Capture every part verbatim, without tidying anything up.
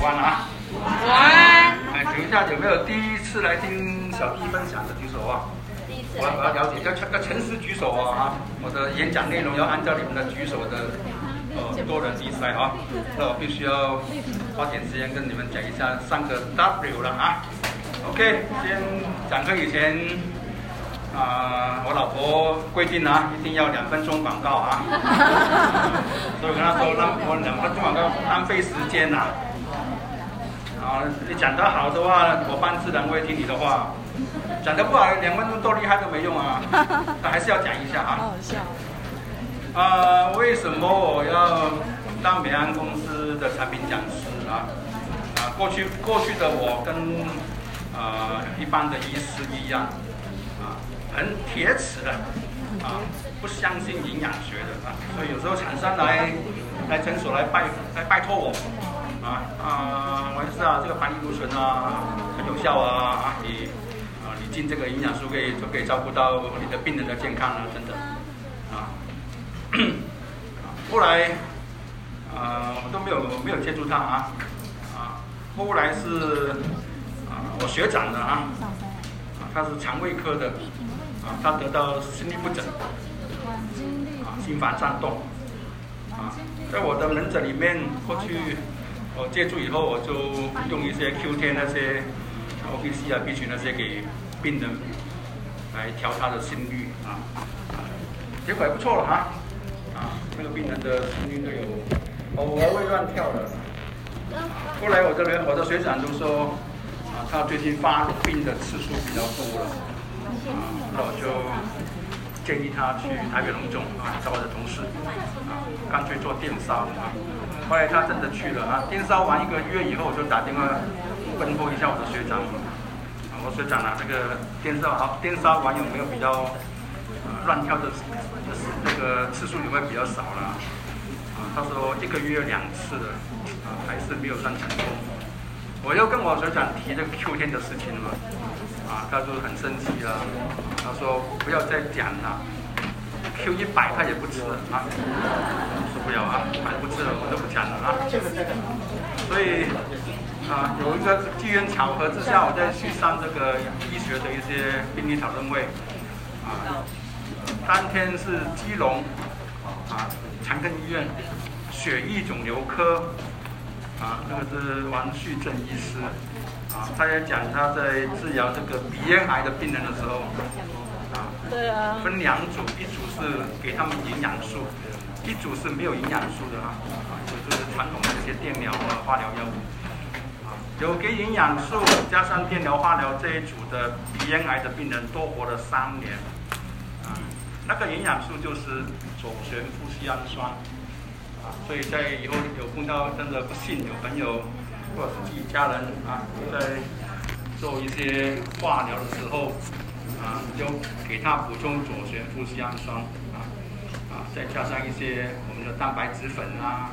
国安啊！国安。哎，请问一下有没有第一次来听小弟分享的举手啊？第一次。我我要了解，要要诚实举手啊！我的演讲内容要按照你们的举手的呃多人比赛啊，那我必须要花点时间跟你们讲一下三个 W 了啊。OK， 先讲课以前啊、呃，我老婆规定啊，一定要两分钟广告啊，所以我跟她说，让我两分钟广告浪费时间呐、啊。啊，你讲得好的话，伙伴自然会听你的话；讲得不好，两分钟多厉害都没用啊。但还是要讲一下啊。啊、呃，为什么我要当美安公司的产品讲师啊？啊，过去过去的我跟呃一般的医师一样。很铁齿的啊，不相信营养学的啊，所以有时候厂商来来诊所来拜来拜托我啊啊，王医师啊，这个盘尼芦醇啊很有效啊，你啊你进这个营养书可以就可以照顾到你的病人的健康啊，等等啊。后来啊我都没有没有接触他啊啊，后来是啊我学长的啊，他是肠胃科的。啊，他得到心律不整，啊，心房颤动，啊，在我的门诊里面，过去我接触以后，我就用一些 Q 十 那些 O P C R B 群那些给病人来调他的心率啊，结果还不错了哈，啊，那个病人的心率都有偶尔会乱跳的，后来我的人我的学长都说，啊，他最近发病的次数比较多了。那我就建议他去台北荣总啊，找我的同事啊，干脆做电烧啊。后来他真的去了啊，电烧完一个月以后，我就打电话问候一下我的学长，啊，我学长啊，这个电烧好，电烧完有没有比较、呃、乱跳的，就是那个次数有没有比较少了？啊，他说一个月两次了，啊，还是没有算成功。我又跟我学长提这个 Q 十 的事情嘛。啊，他就很生气了，他说不要再讲了 ，Q 一百他也不吃了啊，受不了啊，他不吃了，我都不讲了啊。所以啊，有一个机缘巧合之下，我在去上这个医学的一些病例讨论会啊，当天是基隆啊长庚医院血液肿瘤科啊，那个是王旭正医师。啊，他也讲他在治疗这个鼻咽癌的病人的时候，啊，对啊，分两组，一组是给他们营养素，一组是没有营养素的啊，啊，就是传统的这些电疗啊、化疗药物，啊，有给营养素加上电疗、化疗这一组的鼻咽癌的病人多活了三年，啊，那个营养素就是左旋富硒氨酸，啊，所以在以后有碰到真的不幸有朋友。或者是自己家人啊，在做一些化疗的时候啊，就给他补充左旋富硒氨酸啊啊，再加上一些我们的蛋白质粉啊。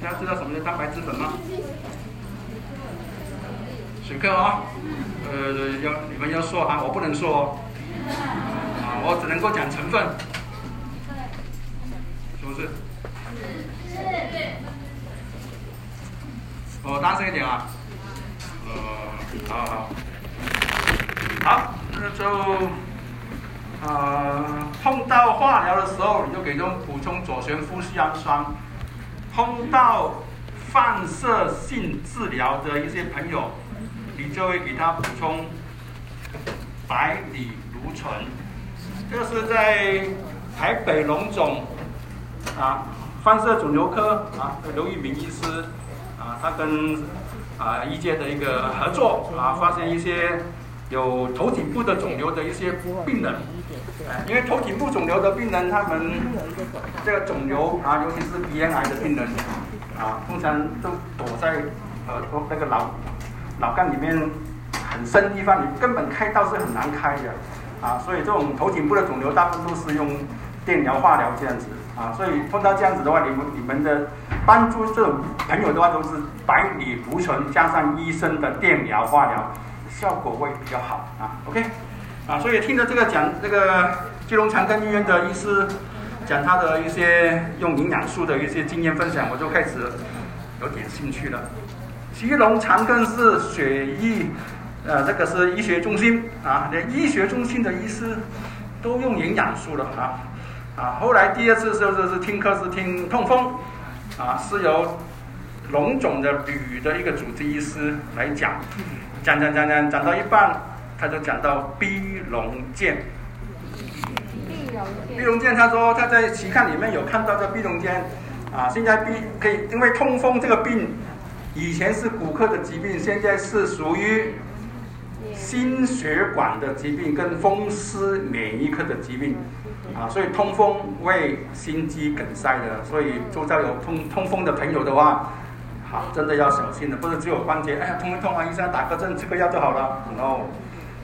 大家知道什么叫蛋白质粉吗？水课哦，呃，要你们要说啊，我不能说哦，啊，我只能够讲成分，是不是？我、哦、大声一点啊！呃，好好好，那就呃碰到化疗的时候，你就给他们补充左旋富硒氨酸；碰到放射性治疗的一些朋友，你就会给他补充白藜芦醇。这、就是在台北荣总啊放射肿瘤科啊刘玉明医师。啊，他跟啊医界的一个合作啊，发现一些有头颈部的肿瘤的一些病人，啊、因为头颈部肿瘤的病人，他们这个肿瘤啊，尤其是鼻咽癌的病人啊，通常都躲在呃那个脑脑干里面很深地方，你根本开刀是很难开的啊，所以这种头颈部的肿瘤大部分都是用电疗、化疗这样子啊，所以碰到这样子的话，你们你们的。帮助这种朋友的话，都是白藜芦醇加上医生的电疗、化疗，效果会比较好啊。OK， 啊，所以听着这个讲，这个基隆长庚医院的医师讲他的一些用营养素的一些经验分享，我就开始有点兴趣了。吉隆长庚是血液，呃，这个是医学中心啊，连医学中心的医师都用营养素了啊啊！后来第二次就是是听课是听痛风啊，是由龙总的吕的一个主治医师来讲，讲讲讲讲讲到一半，他就讲到逼龙腱。逼龙腱，他说他在期刊里面有看到这逼龙腱啊，现在逼可以，因为痛风这个病。以前是骨科的疾病，现在是属于心血管的疾病跟风湿免疫科的疾病啊，所以痛风为心肌梗塞的，所以周遭有痛痛风的朋友的话，好、啊、真的要小心的，不是只有关节哎呀痛一痛啊，医生打个针吃个药就好了 ，no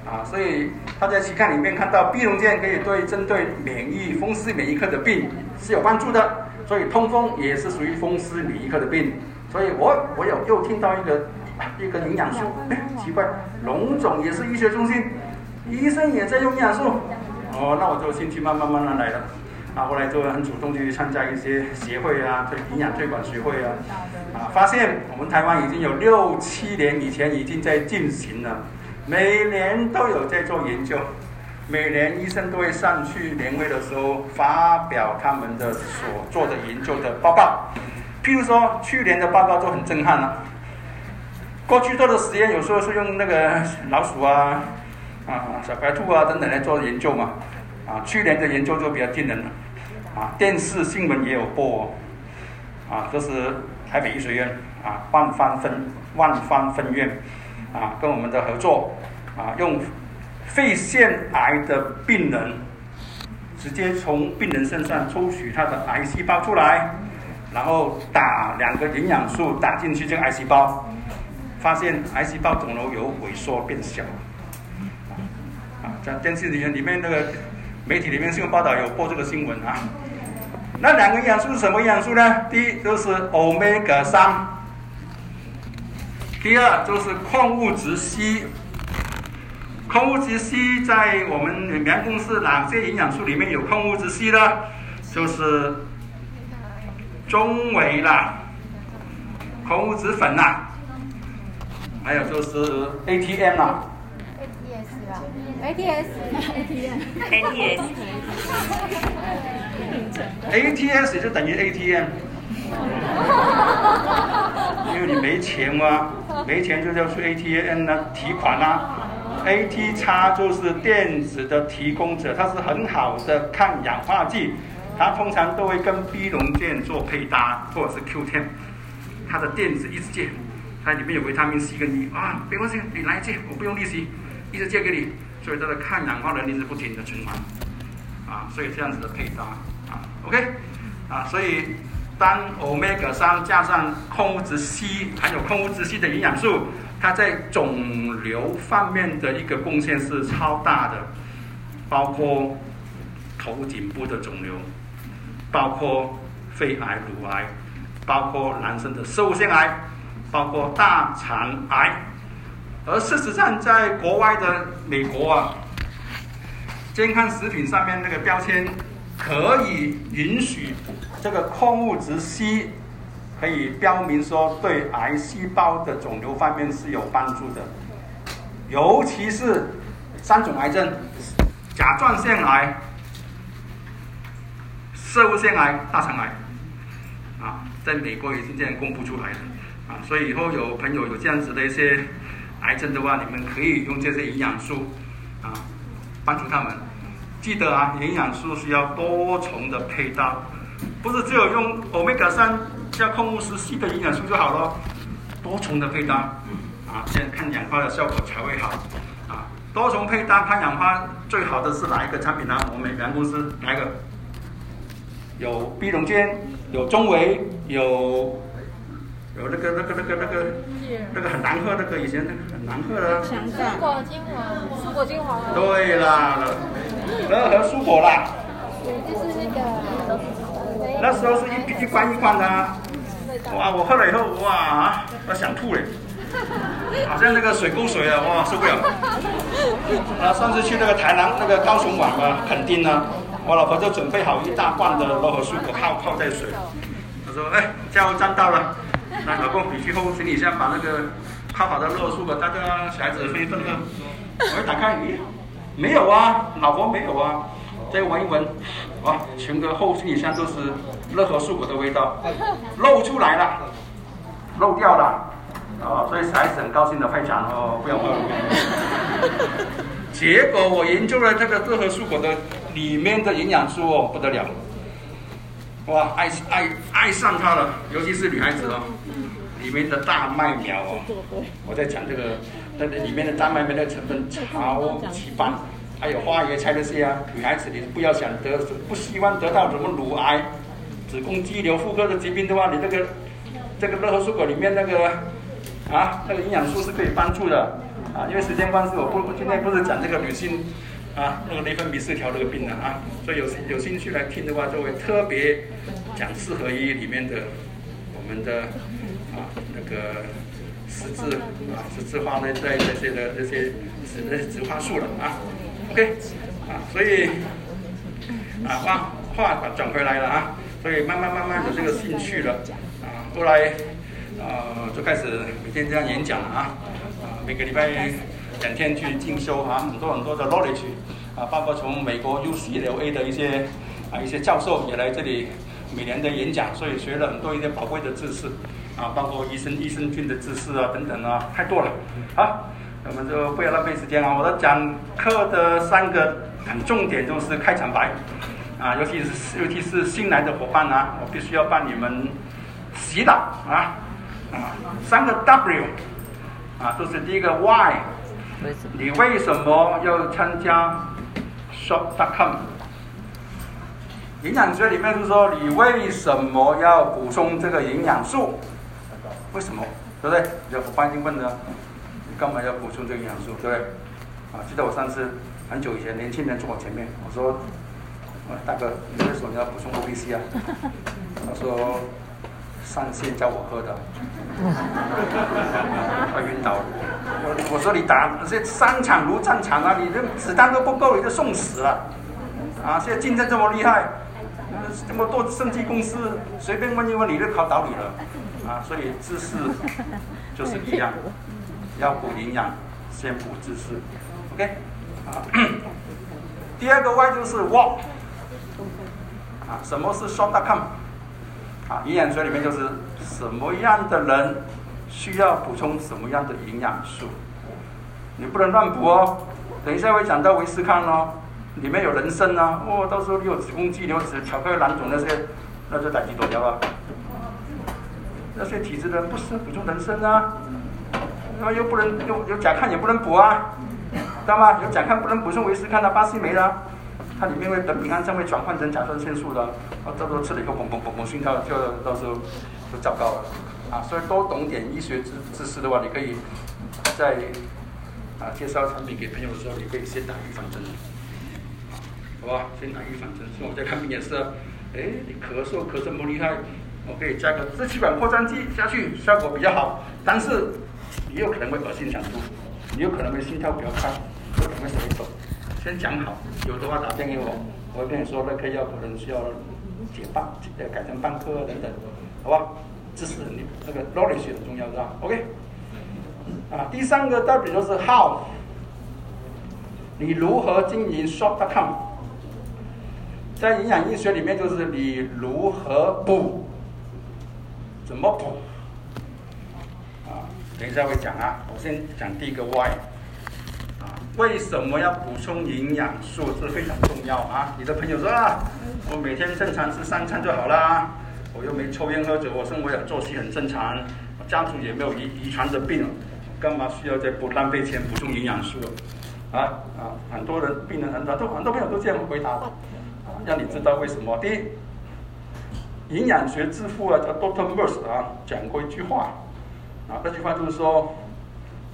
啊，所以他在期刊里面看到硒溶键可以对针对免疫风湿免疫科的病是有帮助的，所以痛风也是属于风湿免疫科的病。所以我我有又听到一个一个营养素，哎，奇怪，龙总也是医学中心，医生也在用营养素，哦，那我就兴趣慢慢慢慢来了，啊，后来就很主动去参加一些协会啊，对营养推广协会啊，啊，发现我们台湾已经有六七年以前已经在进行了，每年都有在做研究，每年医生都会上去年会的时候发表他们的所做的研究的报告。譬如说，去年的报告就很震撼了、啊。过去做的实验有时候是用那个老鼠啊、啊小白兔啊等等来做研究嘛。啊，去年的研究就比较惊人了。啊，电视新闻也有播、哦。啊，这是台北医学院啊万方分万方分院啊跟我们的合作啊，用肺腺癌的病人直接从病人身上抽取他的癌细胞出来。然后打两个营养素打进去这个癌细胞，发现癌细胞肿瘤有萎缩变小。啊，在电视里面那个媒体里面新闻报道有播这个新闻啊。那两个营养素是什么营养素呢？第一就是 欧米伽三， 第二就是矿物质硒。矿物质硒在我们远洋公司哪些营养素里面有矿物质硒呢？就是中维啦，矿物质粉啦，还有就是 A T M 啦 ，A T S，A T S，A T S，A T S 就等于 A T M， 因为你没钱嘛，没钱就要去 A T M 啦提款啦 ，A T X 就是电子的提供者，它是很好的抗氧化剂。它通常都会跟 B 溶键做配搭，或者是 Q 十， 它的电子一直借，它里面有维他命 C 跟 E 啊，没关系，你来借，我不用利息，一直借给你，所以它的抗氧化能力是不停的循环，啊，所以这样子的配搭，啊 ，OK， 啊，所以当 欧米伽三 加上矿物质 C， 还有矿物质 C 的营养素，它在肿瘤方面的一个贡献是超大的，包括头颈部的肿瘤。包括肺癌、乳癌，包括男生的乳腺癌，包括大肠癌。而事实上，在国外的美国啊，健康食品上面那个标签可以允许这个矿物质硒可以标明说对癌细胞的肿瘤方面是有帮助的，尤其是三种癌症：甲状腺癌。射物腺癌、大肠癌，啊，在美国已经这样公布出来了，啊，所以以后有朋友有这样子的一些癌症的话，你们可以用这些营养素，啊，帮助他们。记得啊，营养素需要多重的配搭，不是只有用 欧米伽三 加矿物质硒的营养素就好了，多重的配搭，啊，这样抗氧化的效果才会好。啊，多重配搭抗氧化最好的是哪一个产品呢？我们美元公司哪一个？有 B 溶键，有中维，有有那个那个那个那个那个很难喝，那个以前那个很难喝的、啊。蔬果精华，蔬果精华。对啦，那和蔬果啦。就是那个。那时候是一瓶一罐一罐的、啊，哇！我喝了以后，哇，我想吐嘞，好像那个水沟水啊，哇，受不了。啊，上次去那个台南那个高雄玩啊，垦丁啊。我老婆就准备好一大罐的罗河蔬果泡泡在水，她说：“哎，加油站到了，那老公回去后，行李箱把那个他把它露出了，大家小孩子分一份呢。我一打开，咦，没有啊，老婆没有啊。再闻一闻，啊，全个后行李箱都是任何蔬果的味道，露出来了，漏掉了。哦，所以小孩子很高兴的快讲哦，不要问我。结果我研究了这个任何蔬果的里面的营养素哦，不得了。哇，爱爱爱上它了，尤其是女孩子哦，里面的大麦苗哦，我在讲这个，那里面的大麦苗的成分超级棒，还有花椰菜这些啊，女孩子你不要想得，不希望得到什么乳癌、子宫肌瘤、妇科的疾病的话，你这个这个热和蔬果里面那个啊，那个营养素是可以帮助的啊，因为时间关系，我不我今天不是讲这个女性。啊，那个内分泌失调这个病啊，啊，所以有有兴趣来听的话，就会特别讲四合一里面的我们的啊那个十字啊十字花的这这些的这些植植花素了啊 ，OK 啊，所以啊话话转回来了啊，所以慢慢慢慢有这个兴趣了啊，后来啊就开始每天这样演讲了啊，啊每个礼拜。两天去进修啊，很多很多的 knowledge 啊，包括从美国 U C L A 的一些啊一些教授也来这里每年的演讲，所以学了很多一些宝贵的知识啊，包括益生益生菌的知识啊等等啊，太多了。好，我们就不要浪费时间啊。我的讲课的三个很重点就是开场白啊，尤其是尤其是新来的伙伴啊，我必须要帮你们洗脑啊啊，三个 W 啊，就是第一个 Why。你为什么要参加 Shop 点 com？ 营养学里面是说你为什么要补充这个营养素？为什么？对不对？有伙伴已经问了，你干嘛要补充这个营养素？对不对？啊，记得我上次很久以前，年轻人坐我前面，我说：“大哥，你为什么要补充 O P C 啊？”他说：“上线叫我喝的。”快晕倒了。我, 我说你打这商场如战场啊，你这子弹都不够，你就送死了啊！现在竞争这么厉害，呃、这么多生技公司，随便问一问你就考倒你了啊！所以知识就是一样，要补营养，先补知识 ，OK？ 啊，第二个 Y 就是 What 啊，什么是 Shop 点 com 啊？营养学里面就是什么样的人。需要补充什么样的营养素？你不能乱补哦。等一下会讲到维斯康哦，里面有人参啊，哦，到时候你有子宫肌瘤、子巧克力囊肿那些，那就打几朵掉啊。那些体质的人不适合补充人参啊，那又不能有有甲亢也不能补啊，知道吗？有甲亢不能补充维斯康的、啊、巴西梅啦、啊，它里面会苯丙胺将会转换成甲状腺素的，啊，到时候吃了以后嘣嘣嘣嘣，心跳就到时候就糟糕了。啊，所以多懂点医学知知识的话，你可以在啊介绍产品给朋友的时候，你可以先打预防针，好吧？先打预防针。像我在看病也是，哎，你咳嗽咳这么厉害，我可以加个支气管扩张剂下去，效果比较好。但是你有可能会恶心想吐，你有可能会心跳比较快，有可能会手抖。先讲好，有的话打电给我，我会跟你说那颗药可能需要解半，呃，改成半颗等等，好吧？知识能力，那个 knowledge 很重要，是吧 ？OK， 啊，第三个 W 就是 How， 你如何经营 Shop 点 com， 在营养医学里面就是你如何补，怎么补？啊，等一下会讲啊，我先讲第一个 Why， 啊，为什么要补充营养素？这非常重要啊！你的朋友说啊，我每天正常吃三餐就好啦。我又没抽烟喝酒，我生活作息很正常，我家族也没有遗遗传的病，干嘛需要再不浪费钱补充营养素？啊啊！很多人病人很多很多朋友都这样回答，让你知道为什么。第一，营养学之父啊，叫 Doctor Merz 啊，讲过一句话，啊，这句话就是说，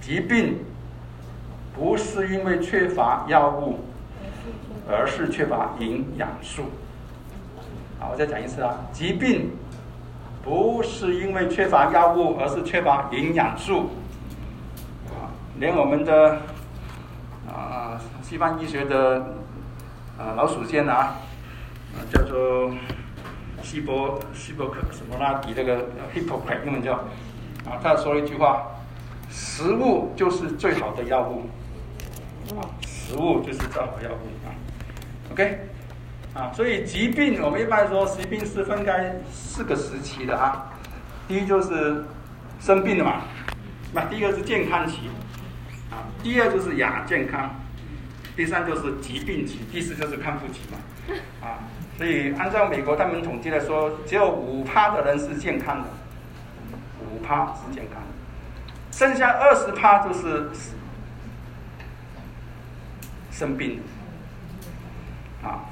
疾病不是因为缺乏药物，而是缺乏营养素。我再讲一次啊，疾病不是因为缺乏药物，而是缺乏营养素。啊，连我们的啊、呃、西方医学的啊、呃、老鼠间啊，叫做希波希波克什么拉底这个 Hippocrates 那么叫啊，他说了一句话：食物就是最好的药物啊，食物就是最好的药物啊。OK 啊，所以疾病我们一般说疾病是分开四个时期的啊。第一就是生病了嘛，那第二是健康期啊，第二就是亚健康，第三就是疾病期，第四就是康复期嘛啊。所以按照美国他们统计来说，只有五趴的人是健康的，五趴是健康的，剩下二十趴就是生病的啊，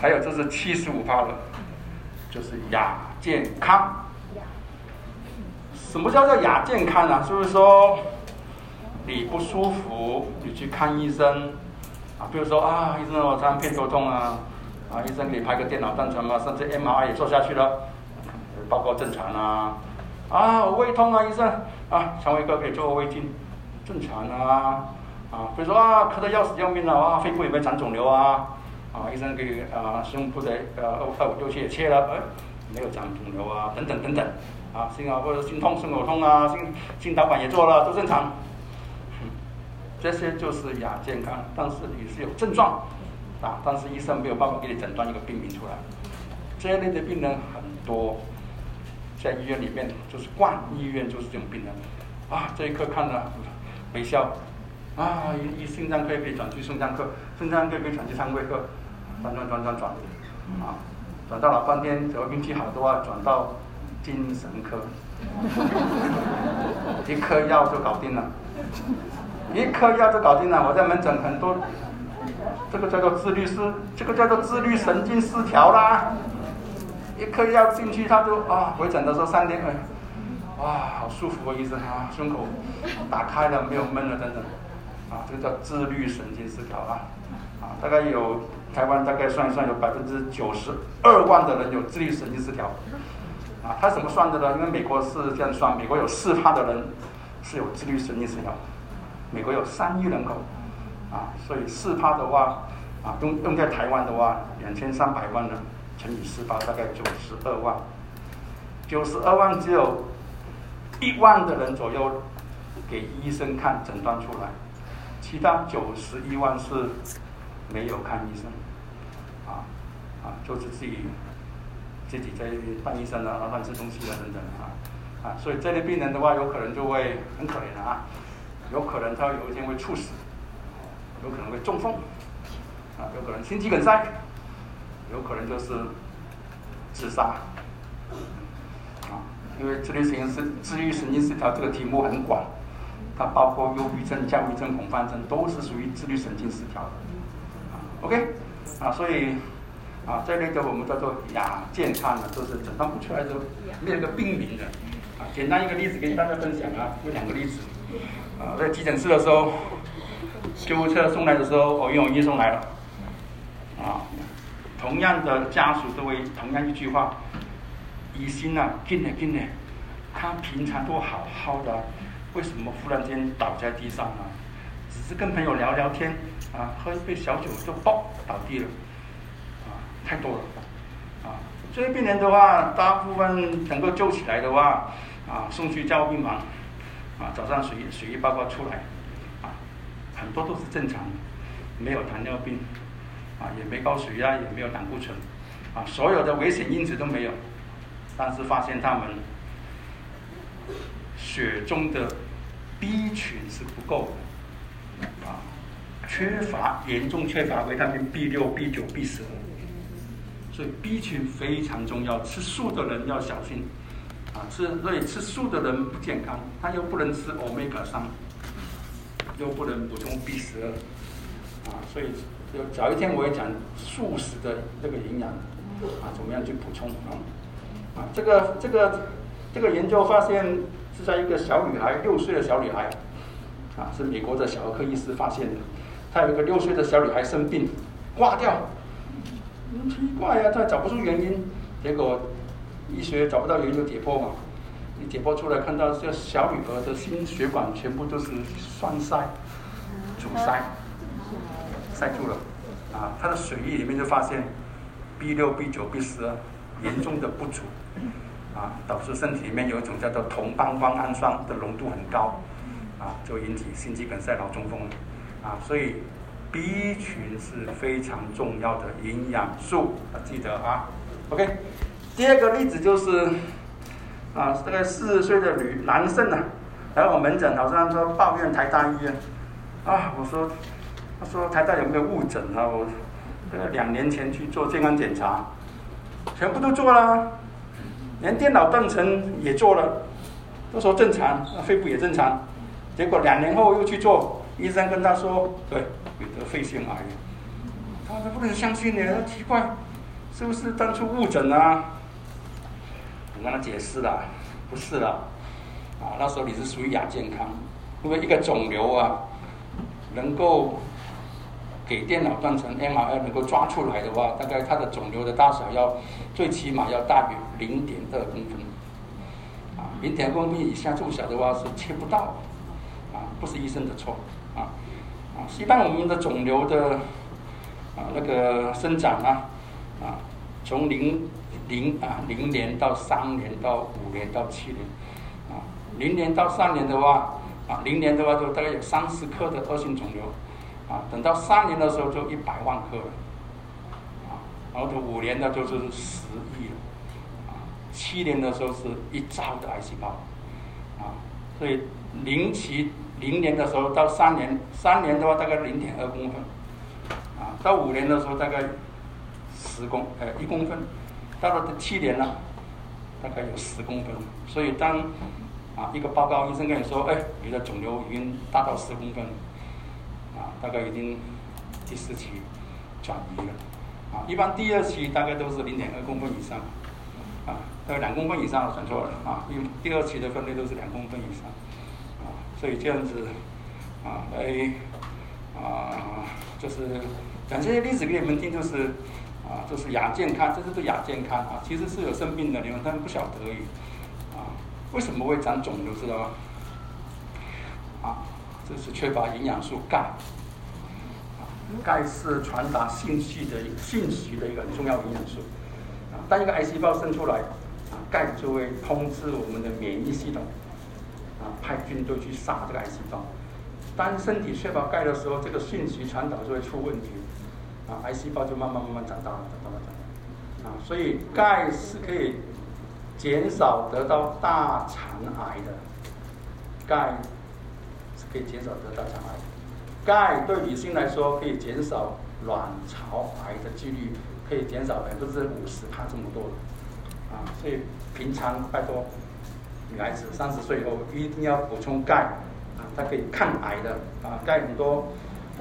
还有就是七十五趴的，就是亚健康。什么叫做亚健康呢、啊？就是说你不舒服，你去看医生啊，比如说啊，医生我常偏头痛啊。啊，医生给你拍个电脑断层嘛，甚至 M R I 也做下去了，报告正常啊。啊，我胃痛啊，医生啊，肠胃科可以做胃镜，正常啊。啊，比如说啊，咳得要死要命了啊，肺部有没有长肿瘤啊？啊，医生给啊胸部的呃二五六七也切了，哎，没有长肿瘤啊，等等等等。啊，心啊或者心痛、胸口痛啊，心心导管也做了，都正常。这些就是亚健康，但是也是有症状。啊，但是医生没有办法给你诊断一个病名出来，这类的病人很多，在医院里面就是逛医院就是这种病人，啊，这一科看了没效，啊，一心脏科可以转去肾脏科，肾脏科可以转去肠胃科，转转转转转，啊，转到了半天，只要运气好的话，转到精神科，一颗药就搞定了，一颗药就搞定了，我在门诊很多。这个叫做自律失，这个叫做自律神经失调啦。一颗药进去，他就啊，回诊的时候三天，哎，哇，好舒服啊，医生啊，胸口打开了，没有闷了，等等，啊，这个叫自律神经失调啦。啊，大概有台湾大概算一算，有百分之九十二万的人有自律神经失调。啊，他怎么算的呢？因为美国是这样算，美国有四趴的人是有自律神经失调，美国有三亿人口。啊，所以四趴的话，啊，用用在台湾的话，两千三百万人乘以四趴，大概九十二万。九十二万只有一万的人左右给医生看诊断出来，其他九十一万是没有看医生，啊啊，就是自己自己在看医生啊，乱吃东西啊等等啊啊，所以这类病人的话，有可能就会很可怜啊，有可能他有一天会猝死。有可能会中风，啊，有可能心肌梗塞，有可能就是自杀，啊，因为自律神经失自律神经失调这个题目很广，它包括忧郁症、焦虑症、恐慌症，都是属于自律神经失调的。啊 OK， 啊，所以啊，这类的我们叫做亚健康的，就是诊断不出来的，没有一个病名的。啊，简单一个例子给大家分享啊，有两个例子，啊，在急诊室的时候。救护车送来的时候，我用医送来了，啊，同样的家属都会同样一句话：医生啊，进来进来，他平常都好好的，为什么忽然间倒在地上呢？只是跟朋友聊聊天，啊，喝一杯小酒就爆倒地了，啊，太多了，啊，这些病人的话，大部分能够救起来的话，啊，送去加护病房，啊，早上血血液报告出来。很多都是正常的，没有糖尿病，啊，也没高血压，也没有胆固醇，啊，所有的危险因子都没有，但是发现他们血中的 B 群是不够的，啊，缺乏严重缺乏维他命 B 六、B 九、B 十二，所以 B 群非常重要，吃素的人要小心，啊，吃所以吃素的人不健康，他又不能吃 欧米伽三。又不能补充 B 十二， 啊，所以有早一天我也讲素食的这个营养啊，怎么样去补充啊？啊，这个这个这个研究发现是在一个小女孩，六岁的小女孩，啊，是美国的小儿科医师发现的。她有一个六岁的小女孩生病挂掉，奇怪呀，她找不出原因，结果医学找不到原因就解剖嘛。解剖出来看到这小女儿的心血管全部都是栓塞、阻塞，塞住了，啊，她的血液里面就发现 B 六、B 九、B 十二严重的不足，啊，导致身体里面有一种叫做酮半胱氨酸的浓度很高，啊，就引起心肌梗塞、脑中风了，啊，所以 B 群是非常重要的营养素，啊，记得啊 ，OK。第二个例子就是，啊，这个四十岁的女男生啊，来我门诊，好像说抱怨台大医院，啊，我说，他说台大有没有误诊啊？我这个两年前去做健康检查，全部都做了，连电脑断层也做了，都说正常，肺部也正常，结果两年后又去做，医生跟他说，对，你得肺腺癌，他都不能相信呢，他奇怪，是不是当初误诊啊？我跟他解释了，不是了，啊，那时候你是属于亚健康，因为一个肿瘤啊，能够给电脑断层 M R I 能够抓出来的话，大概它的肿瘤的大小要最起码要大于零点二公分，啊，零点二公分以下这么小的话是切不到，啊，不是医生的错，啊，啊，一般我们的肿瘤的啊那个生长啊，啊，从零零啊零年到三年到五年到七年，啊，零年到三年的话，啊，零年的话就大概有三十克的恶性肿瘤，啊，等到三年的时候就一百万克了，啊，然后到五年的就是十亿了，啊，七年的时候是一兆的癌细胞，啊，所以零期零年的时候到三年，三年的话大概零点二公分，啊，到五年的时候大概十公呃一公分，到了七年了，大概有十公分，所以当啊一个报告医生跟你说，哎，你的肿瘤已经大到十公分，啊，大概已经第四期转移了，啊，一般第二期大概都是零点二公分以上，啊，大概两公分以上我算错了啊，因为第二期的分类都是两公分以上，啊，所以这样子啊，哎啊，就是讲这些例子给你们听，就是。啊，这是亚健康，这就是亚健康啊，其实是有生病的，你们但不晓得而已，啊，为什么会长肿瘤知道吗？啊，这是缺乏营养素钙，啊，钙是传达信息的信息的一个很重要营养素，啊，当一个癌细胞生出来，啊，钙就会通知我们的免疫系统，啊，派军队去杀这个癌细胞，当身体缺乏钙的时候，这个信息传导就会出问题。啊，癌细胞就慢慢慢慢长大了，长大了，长大了，啊，所以钙是可以减少得到大肠癌的，钙是可以减少得到大肠癌的，钙对女性来说可以减少卵巢癌的几率，可以减少百分之五十，怕这么多，啊，所以平常拜托女孩子三十岁以后一定要补充钙，啊，它可以抗癌的，啊，钙很多。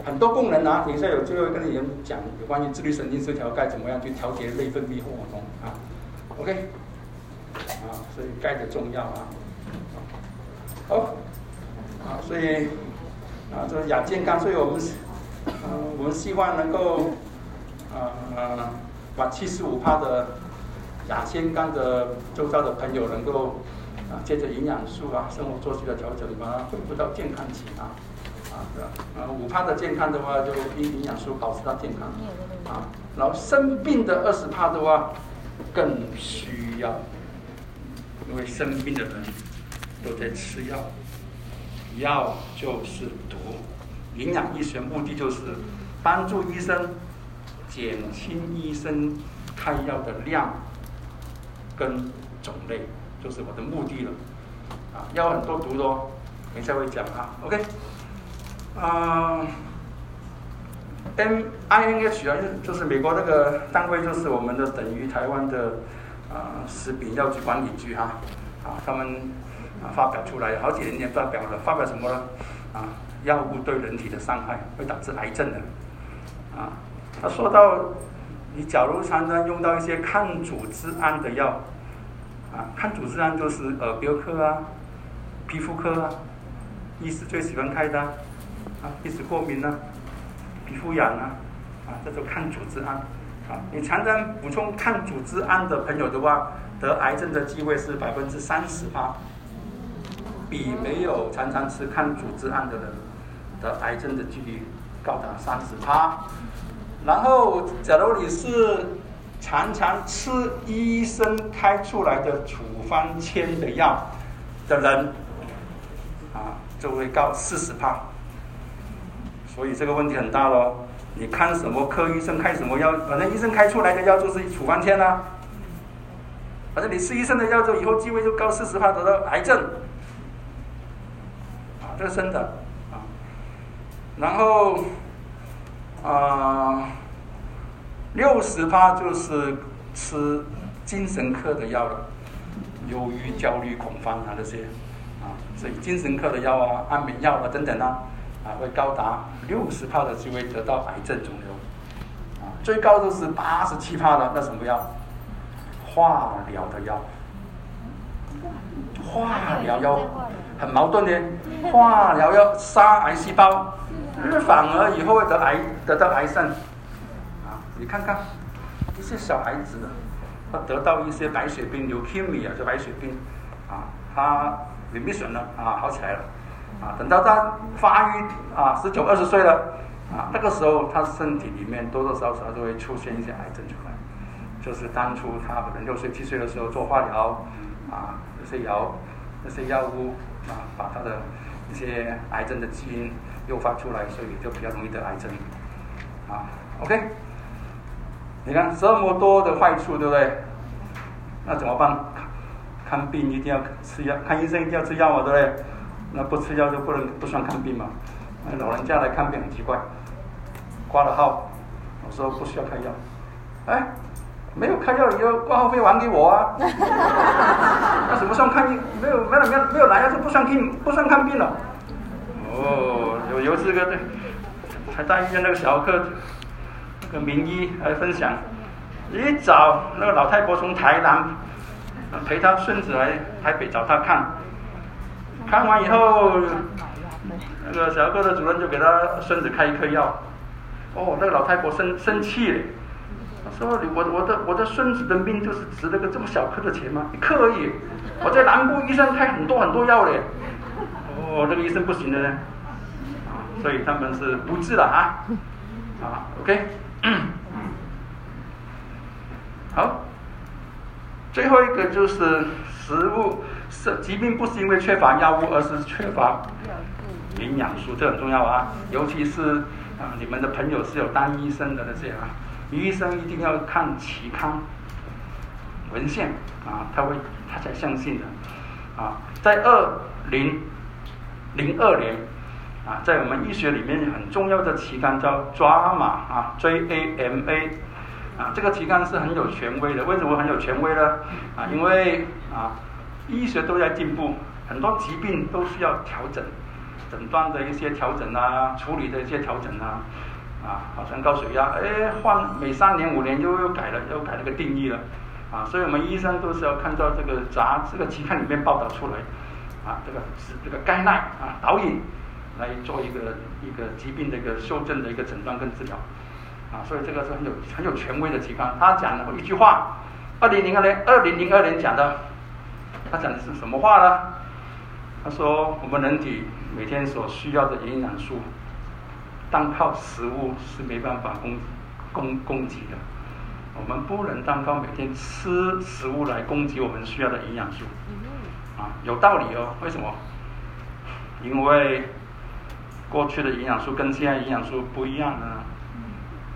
很多功能啊，等一下有机会跟你们讲有关于自律神经失调钙怎么样去调节内分泌荷尔蒙啊 ，OK， 啊，所以钙的重要啊，好，啊，所以啊，这亚健康，所以我们，呃，我们希望能够，呃，把七十五趴的亚健康的周遭的朋友能够啊，借着营养素啊，生活作息的调整，把它恢复到健康期啊。啊，对啊，五趴的健康的话，就营养素保持到健康啊。然后生病的二十趴的话，更需要，因为生病的人都在吃药，药就是毒。营养医学目的就是帮助医生减轻医生开药的量跟种类，就是我的目的了。啊，药很多毒的哦，等一下会讲啊。OK。啊、uh, ，M I N H 啊，就是美国那个单位，就是我们的等于台湾的啊、呃、食品药局管理局哈、啊，啊，他们啊发表出来好几年前发表了，发表什么呢？啊，药物对人体的伤害会导致癌症的，啊，他说到你假如常常用到一些抗组织胺的药，啊，抗组织胺就是耳鼻喉科啊、皮肤科啊，医师最喜欢开的、啊。啊，鼻子过敏啊，皮肤痒啊，啊，这就抗组织胺。啊，你常常补充抗组织胺的朋友的话，得癌症的机会是百分之三十八，比没有常常吃抗组织胺的人得癌症的几率高达三十八。然后，假如你是常常吃医生开出来的处方签的药的人啊，就会高百分之四十。所以这个问题很大咯，你看什么科，医生开什么药，反正医生开出来的药就是处方签啦。反正你吃医生的药就以后机会就高百分之四十得到癌症啊，这是真的啊。然后啊，六十趴就是吃精神科的药了，忧郁、焦虑、恐慌啊这些啊，所以精神科的药啊、安眠药啊等等啊，啊会高达六十趴的机会得到癌症肿瘤，啊最高都是八十七趴的那什么药，化疗的药，化疗药很矛盾的，化疗药杀癌细胞，反而以后会得癌得到癌症。你看看一些小孩子，他得到一些白血病 leukemia 就白血病啊，他 remission 了啊，好起来了啊，等到他发育啊十九二十岁了啊，那个时候他身体里面多多少少都会出现一些癌症出来，就是当初他可能六岁七岁的时候做化疗啊，这些药这些药物啊，把他的一些癌症的基因诱发出来，所以就比较容易得癌症啊。 OK，你看这么多的坏处，对不对？那怎么办？看病一定要吃药，看医生一定要吃药嘛，对不对？那不吃药就不能不算看病嘛。那老人家来看病很奇怪，挂了号，我说不需要开药，哎，没有开药你就挂号费还给我啊。那什么算看病？没有没有没有没有拿药就不算看不算看病了。哦，有有这个对，还在医院那个小客。跟名医来分享，一早那个老太婆从台南陪她孙子来台北找她看，看完以后，那个小哥的主任就给她孙子开一颗药，哦，那个老太婆生生气了，说我我的我的孙子的命就是值那个这么小颗的钱吗？一颗而已，我在南部医生开很多很多药嘞，哦，那个医生不行的呢，所以他们是无知的啊，啊 ，OK。好，最后一个就是食物是疾病不是因为缺乏药物，而是缺乏营养素，这很重要啊。尤其是啊、呃，你们的朋友是有当医生的那些啊，医生一定要看期刊文献啊，他会他才相信的啊。在二零零二年啊，在我们医学里面很重要的期刊叫 JAMA 啊 ，J A M A。啊，这个期刊是很有权威的。为什么很有权威呢？啊，因为啊，医学都在进步，很多疾病都需要调整，诊断的一些调整啊，处理的一些调整啊，啊，好像高血压，哎，换每三年五年又又改了，又改了个定义了，啊，所以我们医生都是要看到这个杂这个期刊里面报道出来，啊，这个这个概念啊导引来做一个一个疾病的一个修正的一个诊断跟治疗。啊，所以这个是很有很有权威的期刊。他讲了一句话，二零零二年二零零二年讲的，他讲的是什么话呢？他说我们人体每天所需要的营养素，单靠食物是没办法供供供给的。我们不能单靠每天吃食物来供给我们需要的营养素。啊，有道理哦。为什么？因为过去的营养素跟现在营养素不一样了。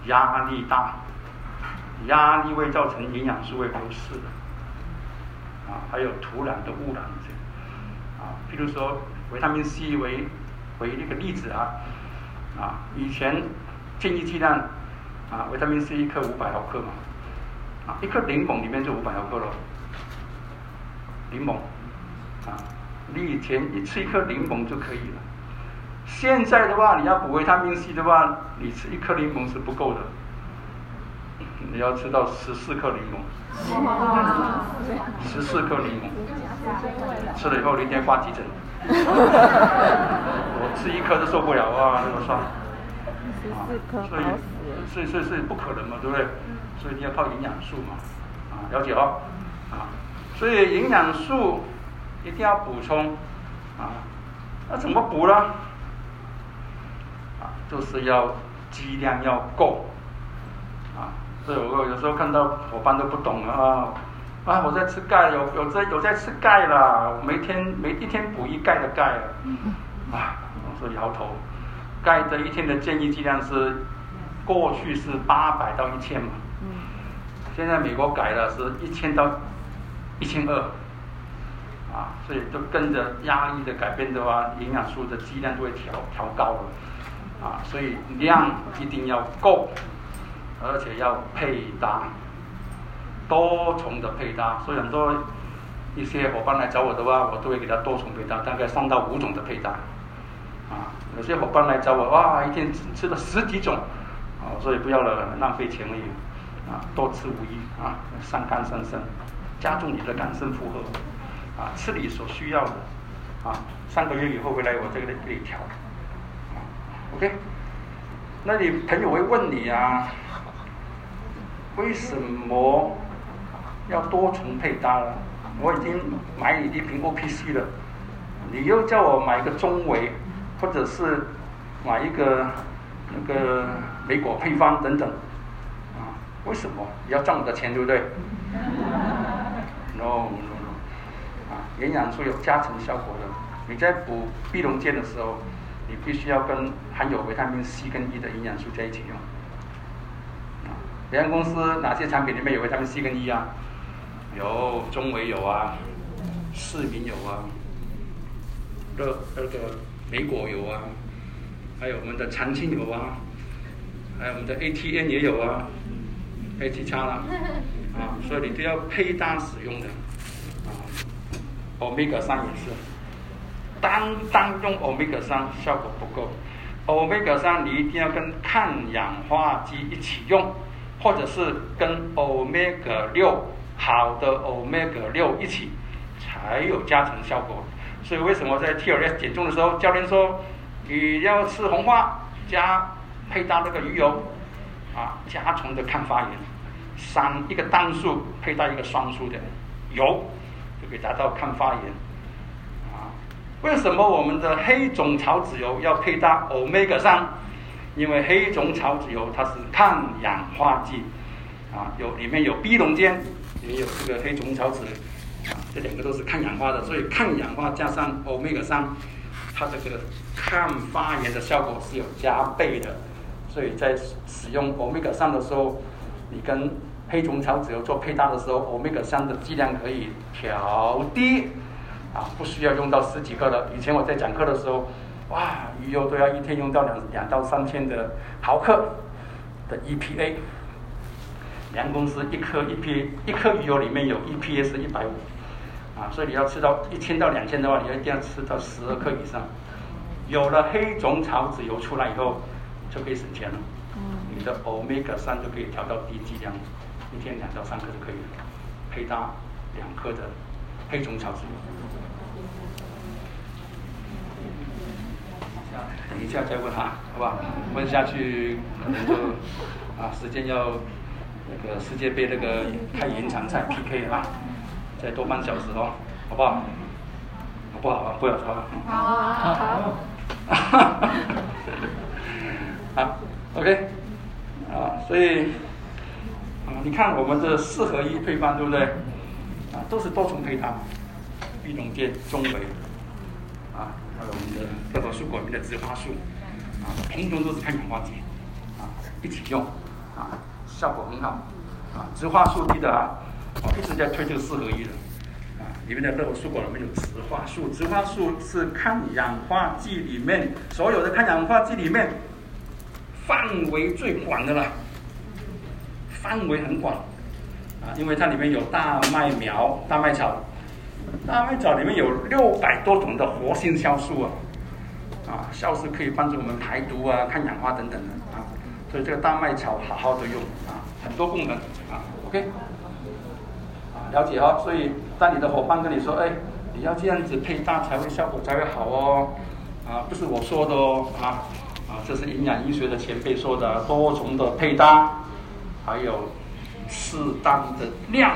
压力大，压力会造成营养素会流失的，啊，还有土壤的污染这些，啊，譬如说维他命 C 为为那个例子啊，啊，以前建议剂量啊，维他命 C 一克五百毫克嘛，啊，一颗柠檬里面就五百毫克了，柠檬，啊，你以前一吃一颗柠檬就可以了。现在的话，你要补维他命 C 的话，你吃一颗柠檬是不够的，你要吃到十四颗柠檬，十四颗柠檬，吃了以后明天挂急诊。我吃一颗都受不了啊，那么算了。所以，所以，所以，所以不可能嘛，对不对？所以你要靠营养素嘛，啊，了解哦，啊，所以营养素一定要补充，啊，那怎么补呢？就是要剂量要够啊，对，我有时候看到伙伴都不懂啊，啊，我在吃钙，有有在有在吃钙啦，每天每一天补一钙的钙了，啊，我说摇头。钙的一天的建议剂量是，过去是八百到一千嘛，现在美国改了是一千到一千二，啊，所以都跟着压力的改变的话，营养素的剂量就会调调高了，啊，所以量一定要够，而且要配搭，多重的配搭。所以很多一些伙伴来找我的话，我都会给他多重配搭，大概三到五种的配搭。啊，有些伙伴来找我，哇，一天吃了十几种，啊，所以不要了，浪费钱而已，啊，多吃无益，啊，伤肝伤肾，加重你的肝肾负荷，啊，吃你所需要的，啊，三个月以后回来我再给你调，啊 ，OK， 那你朋友会问你啊，为什么要多重配搭呢？我已经买你一瓶 O P C 了，你又叫我买一个中维。或者是买一个那个莓果配方等等，啊，为什么你要赚我的钱，对不对？No No No， 啊，营养素有加成效果的。你在补碧龙健的时候，你必须要跟含有维他命 C 跟 E 的营养素在一起用。啊，别人公司哪些产品里面有维他命 C 跟 E 啊？有中维有啊，市民有啊，那那个。莓果有啊，还有我们的常青有啊，还有我们的 A T M 也有啊 ，A T X 啦，啊，所以你都要配搭使用的，啊 ，Omega 三 也是，单单用 Omega 三 效果不够 ，Omega 三 你一定要跟抗氧化剂一起用，或者是跟 Omega 六 好的 Omega 六 一起，才有加成效果。所以为什么在 T L S 减重的时候，教练说你要吃红花加配搭那个鱼油，啊，加重的抗发炎，三一个单数配搭一个双数的油，就可以达到抗发炎。啊，为什么我们的黑种草籽油要配搭 Omega 三？ 因为黑种草籽油它是抗氧化剂，啊，有里面有 B 龙尖，也有这个黑种草籽。这两个都是抗氧化的，所以抗氧化加上 Omega 三， 它这个抗发炎的效果是有加倍的。所以在使用 Omega 三 的时候，你跟黑种草籽油做配搭的时候， Omega 三 的剂量可以调低，啊，不需要用到十几克的。以前我在讲课的时候，哇，鱼油都要一天用到两两到三千的毫克的 E P A。粮公司一颗 E P A， 一颗鱼油里面有 E P A 是一百五，啊，所以你要吃到一千到两千的话，你一定要吃到十二克以上。有了黑种草籽油出来以后，就可以省钱了。你的 Omega 三 就可以调到低剂量，一天两到三克就可以了，配搭两克的黑种草籽油。等一下再问他，好吧？问下去可能就啊，时间要。那个世界杯那个太延长赛 P K 啊，再多半小时哦，好不好？好不好啊？不要说了。好好好。好 ，OK， 啊，所以啊，你看我们的四合一配方对不对？啊，都是多重配方，玉龙健、中维，啊，还有我们的各种蔬果里面的植花素，啊，通通都是抗氧化剂，啊，一起用，啊。效果很好，啊，植化素低的啊，我一直在推这个四合一的，啊，里面的热果蔬果里面有植化素，植化素是抗氧化剂里面所有的抗氧化剂里面范围最广的了，范围很广，啊，因为它里面有大麦苗、大麦草，大麦草里面有六百多种的活性酵素啊，啊，酵素可以帮助我们排毒啊、抗氧化等等的啊。所以这个大麦草好好的用啊，很多功能啊 ，OK， 啊，了解哦。所以当你的伙伴跟你说，哎，你要这样子配搭才会效果才会好哦，啊，不是我说的哦，啊啊，这是营养医学的前辈说的，多重的配搭，还有适当的量，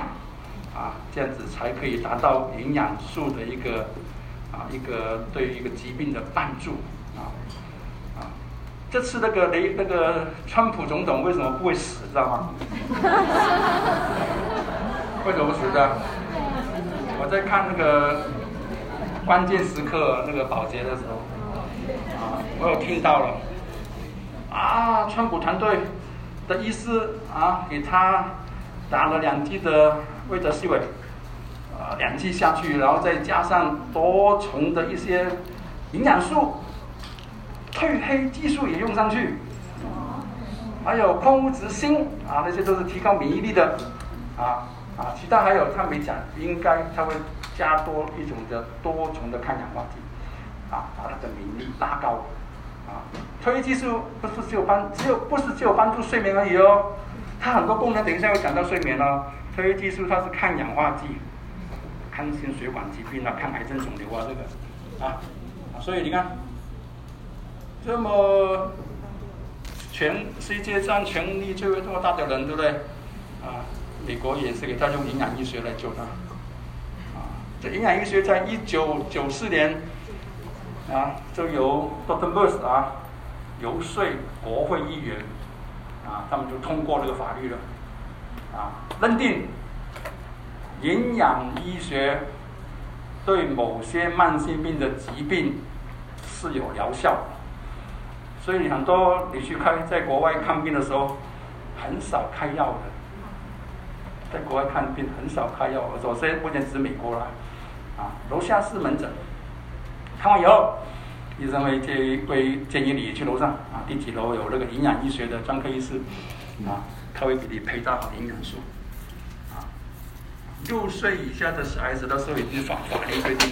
啊，这样子才可以达到营养素的一个啊一个对于一个疾病的帮助啊啊，这次那个雷那个川普总统为什么不会死，知道吗？为什么不死的？我在看那个关键时刻那个保洁的时候，啊，我有听到了，啊，川普团队的医师啊，给他打了两剂的魏德西韦，啊，两剂下去，然后再加上多重的一些营养素。褪黑激素也用上去，还有矿物质锌啊，那些都是提高免疫力的啊啊，其他还有他没讲，应该他会加多一种的多重的抗氧化剂啊，把他的免疫力拉高啊。褪黑激素不是只有帮只有不是只有帮助睡眠而已哦，它很多功能，等一下会讲到睡眠哦。褪黑激素它是抗氧化剂，抗心血管疾病啊，抗癌症肿瘤啊，这个啊，所以你看。这么全世界上权力最为多大的人，对不对啊？美国也是给他用营养医学来救他啊。这营养医学在一九九四年啊，就由 Doctor Merz 啊游说国会议员啊，他们就通过这个法律了啊，认定营养医学对某些慢性病的疾病是有疗效的。所以很多你去看，在国外看病的时候，很少开药的。在国外看病很少开药，首先目前指美国啦，啊，楼下是门诊，看完以后，医生会建会建议你去楼上啊，第几楼有那个营养医学的专科医师，啊，他会给你配到好营养素。啊，六岁以下的小孩子那时候已经法法律规定，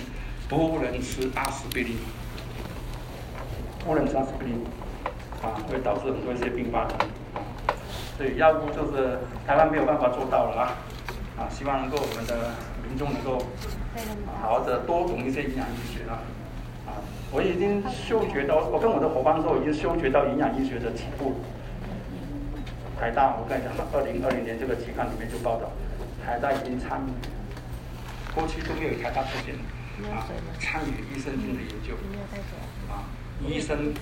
不能吃阿司匹林。不能吃阿司匹林啊，会导致很多一些并发症，所以要不就是台湾没有办法做到了啊，啊，希望能够我们的民众能够好好的多懂一些营养医学啊，啊，我已经嗅觉到，我跟我的伙伴说，我已经嗅觉到营养医学的起步。台大，我跟你讲，二零二零年这个期刊里面就报道，台大已经参与，过去都没有台大出现啊，参与益生菌的研究啊。医生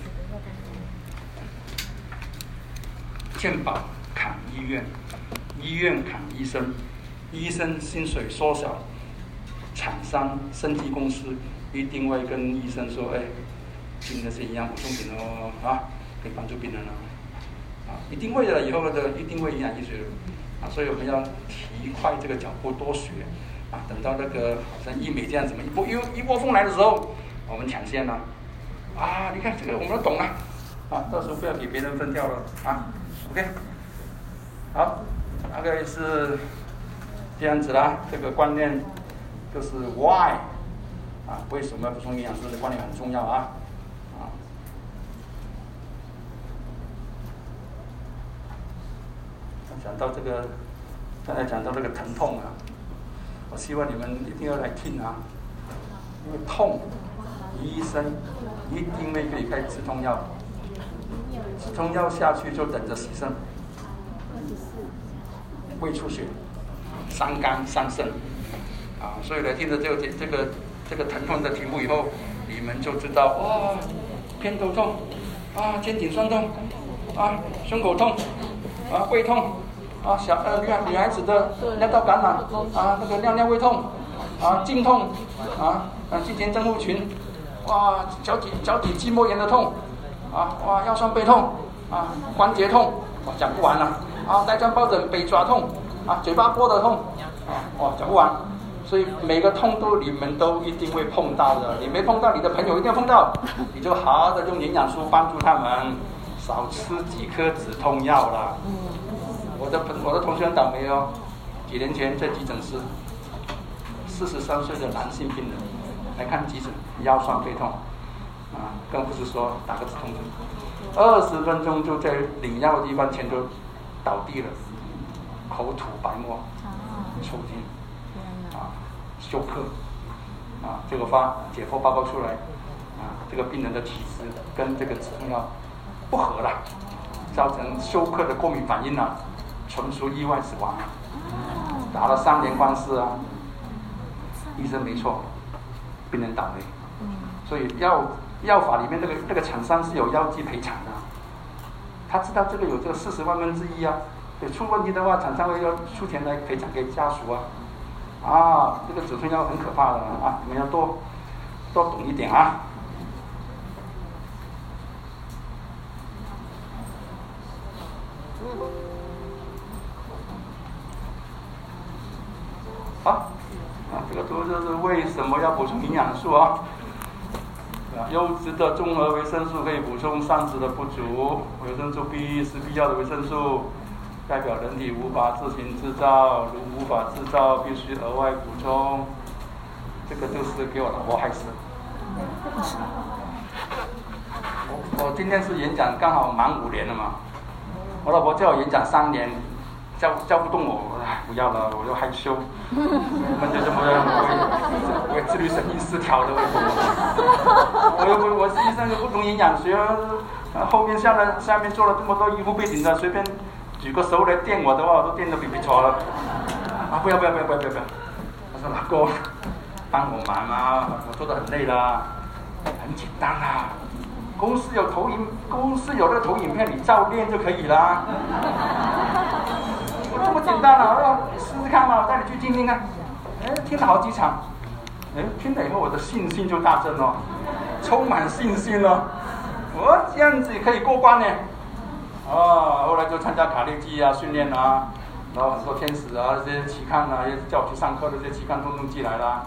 健保砍医院，医院砍医生，医生薪水缩小，厂商生技公司一定会跟医生说：“哎，进那些营养补充品哦，啊，可以帮助病人哦。”啊，一定会的，以后的一定会营养医学啊，所以我们要提快这个脚步，多学啊。等到那个好像医美这样子嘛，一波一波风来的时候，我们抢先了。啊，你看这个我们都懂了，啊，到时候不要给别人分掉了啊。OK， 好，大概是这样子啦。这个观念就是 why 啊，为什么补充营养素的观念很重要啊。啊，讲到这个，刚才讲到这个疼痛啊，我希望你们一定要来听啊，因为痛。医生一定会给你开止痛药，止痛药下去就等着洗肾，胃出血、伤肝、伤肾，啊，所以来听着这个这个这个疼痛的题目以后，你们就知道哦，偏头痛，啊，肩颈酸痛，啊，胸口痛，啊，胃痛，啊，小呃女女孩子的尿道感染，啊，那个尿尿胃痛，啊，颈痛，啊，啊，颈前症候群。哇，脚底脚底筋膜炎的痛，啊，哇，腰酸背痛，啊，关节痛，我讲不完了，啊，带状疱疹、北爪痛，啊，嘴巴剥的痛，啊，哇，讲不完，所以每个痛都你们都一定会碰到的，你没碰到，你的朋友一定要碰到，你就好好的用营养素帮助他们，少吃几颗止痛药啦。我的我的同学很倒霉哦，几年前在急诊室，四十三岁的男性病人。来看急诊，腰酸背痛，啊，更不是说打个止痛针，二十分钟就在领药的地方前就倒地了，口吐白沫，抽筋，啊，休克，啊，这个发解剖报告出来，啊，这个病人的体质跟这个止痛药不合了，造成休克的过敏反应啊，纯属意外死亡，打了三年官司啊，医生没错。病人倒霉，所以药药法里面这、那个这、那个厂商是有药剂赔偿的，他知道这个有这个四十万分之一啊，对，出问题的话，厂商会要出钱来赔偿给家属啊。啊，这个止痛药很可怕的啊，你们要多多懂一点啊。好、啊，啊，这个都就是为什么要补充营养素啊？优质的综合维生素可以补充膳食的不足，维生素 B 是必要的维生素，代表人体无法自行制造，如无法制造，必须额外补充。这个就是给我老婆害死。我我今天是演讲刚好满五年了嘛，我老婆叫我演讲三年，叫叫不动我，不要了，我又害羞，那就这么样，我我自律神经失调的，我我我我医生不懂营养学，后面下来下面做了这么多衣服背景的，随便举个手来电我的话，我都电得比比错了。啊，不要不要不要不要不要！我说老公，帮我忙啊，我做得很累啦，很简单啦、啊。公司有投影，公司有那个投影片，你照练就可以啦。我这么简单了、啊，我试试看嘛，我带你去听听看。哎，听了好几场，哎，听了以后我的信心就大增了、哦，充满信心了、哦。我这样子可以过关呢。哦，后来就参加卡内基啊训练啊，然后很多天使啊这些期刊啊，也叫我去上课的这些期刊通通寄来啦、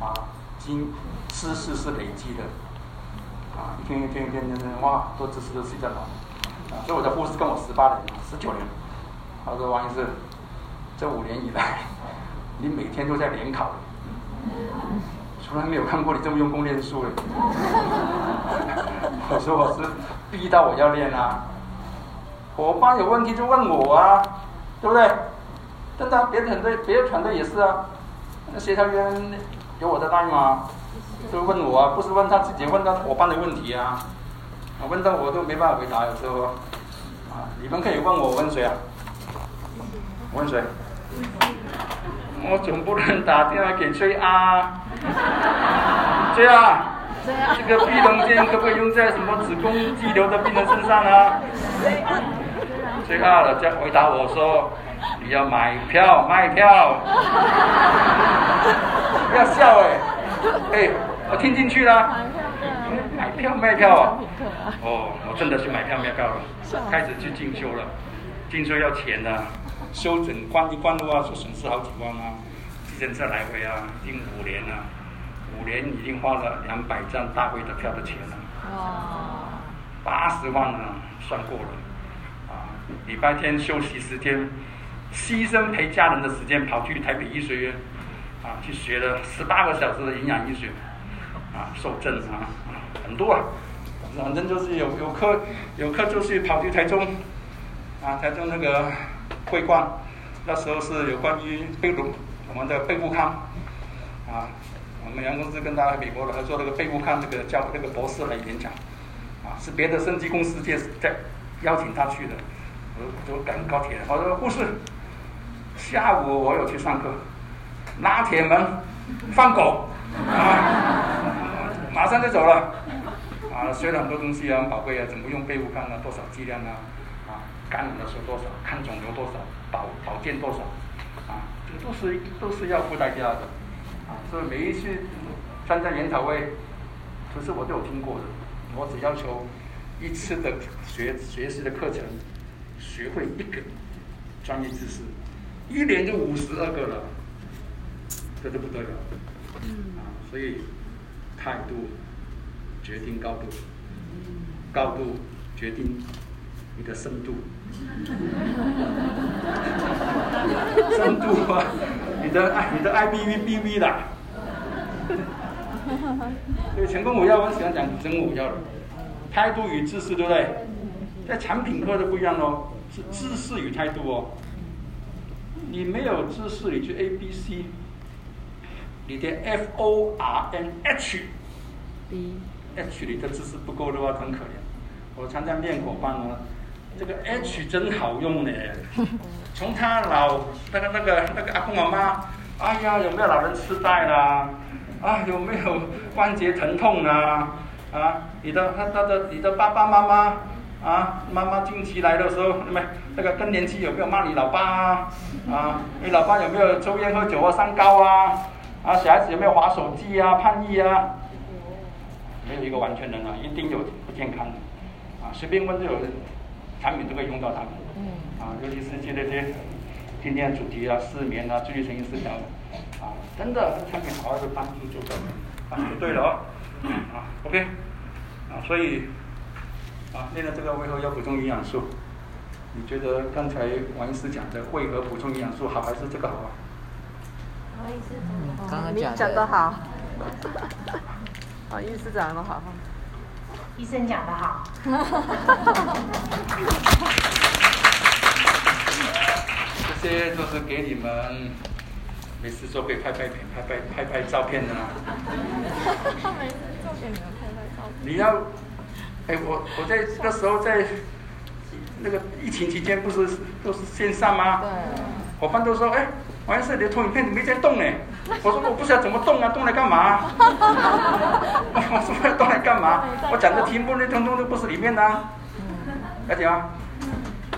啊，啊，经知识是累积的，啊，一天一天一天一天，哇，多知识都睡觉了，啊，所以我的护士跟我十八年、十九年，他说王医师，这五年以来，你每天都在联考，从来没有看过你这么用功念书嘞，我说我是逼到我要练啊。伙伴有问题就问我啊，对不对？但他别的团队，别的团队也是啊。那协调员有我的 line 嘛，就问我啊，不是问他自己，问他伙伴的问题啊。问到我都没办法回答，有时候啊，你们可以问我，问谁啊？问谁？我总不能打电话给崔啊，崔啊。这个碧龙剑可不可以用在什么子宫肌瘤的病人身上啊？最好了，再回答我说你要买票卖票，不要笑哎、欸！哎、欸，我听进去了，买票卖票啊！哦，我真的去买票卖票了，开始去进修了，进修要钱的、啊，修整关一关的话，就损失好几万啊，计程车来回啊，已经五年了、啊。五年已经花了两百张大会的票的钱了，哦，八十万呢，算过了，啊，礼拜天休息时间，牺牲陪家人的时间跑去台北医学院，啊，去学了十八个小时的营养医学，啊，受证啊，很多啊，反正就是有有课有课就是跑去台中，啊，台中那个会馆，那时候是有关于肺部我们的肺部康，啊。我们杨公司跟他美国合作那个肺部康那个教那个博士来演讲，啊，是别的生技公司介在邀请他去的，我就赶高铁了。我说护士，下午我有去上课，拉铁门，放狗，啊，马上就走了，啊，学了很多东西啊，很宝贵啊，怎么用肺部康啊，多少剂量啊，啊，感染的时候多少，看肿瘤多少，保保健多少，啊，这都是都是要付代价的。所以每一次参加研讨会，其实我都有听过的。我只要求一次的学学习的课程，学会一个专业知识，一年就五十二个了，这就不得了。啊，所以态度决定高度，高度决定你的深度，深度啊！你的爱，你的 I B V B V 啦，所以成功五要，我喜欢讲成功五要了，态度与知识，对不对？在产品课都不一样哦，是知识与态度哦。你没有知识，你去 A B C， 你的 F O R N H， B H 你的知识不够的话，很可怜。我常常练伙伴哦，这个 H 真好用呢。从他老那个那个那个阿公阿妈，哎呀，有没有老人痴呆啦？啊，有没有关节疼痛啦、啊？啊，你的他他的你的爸爸妈妈啊，妈妈近期来的时候，那么那个更年期有没有骂你老爸啊？啊，你老爸有没有抽烟喝酒啊、三高啊？啊，小孩子有没有滑手机啊、叛逆啊？没有一个完全人啊，一定有不健康的。啊，随便问就有产品都可以用到他们。啊，尤其是这些今天的主题啊，失眠啊、注意力神经失调啊，真的产品好好的帮助就够了。啊，对了哦。啊 ，OK。啊，所以。啊，练了这个为何要补充营养素？你觉得刚才王医师讲的为何补充营养素好还是这个好啊？王医师刚刚讲的，讲得好。王医师讲得好，医生讲得好。这些都是给你们每次做可以拍拍拍拍拍拍照片的啊。每次做给你们拍拍照片。你要。哎，我我在那时候在那个疫情期间不是都是线上吗？对。伙伴都说，哎，好像是你的投影片你没在动呢。我说我不知道怎么动啊，动来干嘛？我说动来干嘛？我讲的题目那通通都不是里面的、啊。了解吗？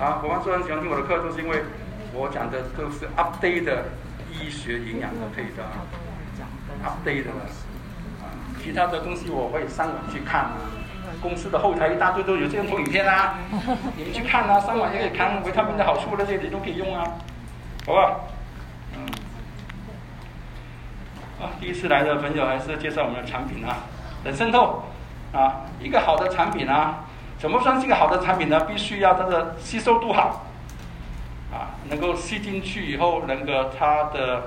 啊，伙伴说很喜欢听我的课，都是因为我讲的都是 update 的医学营养的配方 ，update 的、啊，其他的东西我会上网去看。公司的后台一大堆都有这样投影片啊，你们去看啊，上网也可以看维他命的好处，那些你都可以用啊，好不好？嗯，啊，第一次来的朋友还是介绍我们的产品啊，很渗透啊，一个好的产品啊，怎么算是一个好的产品呢？必须要它的吸收度好啊，能够吸进去以后，能够它的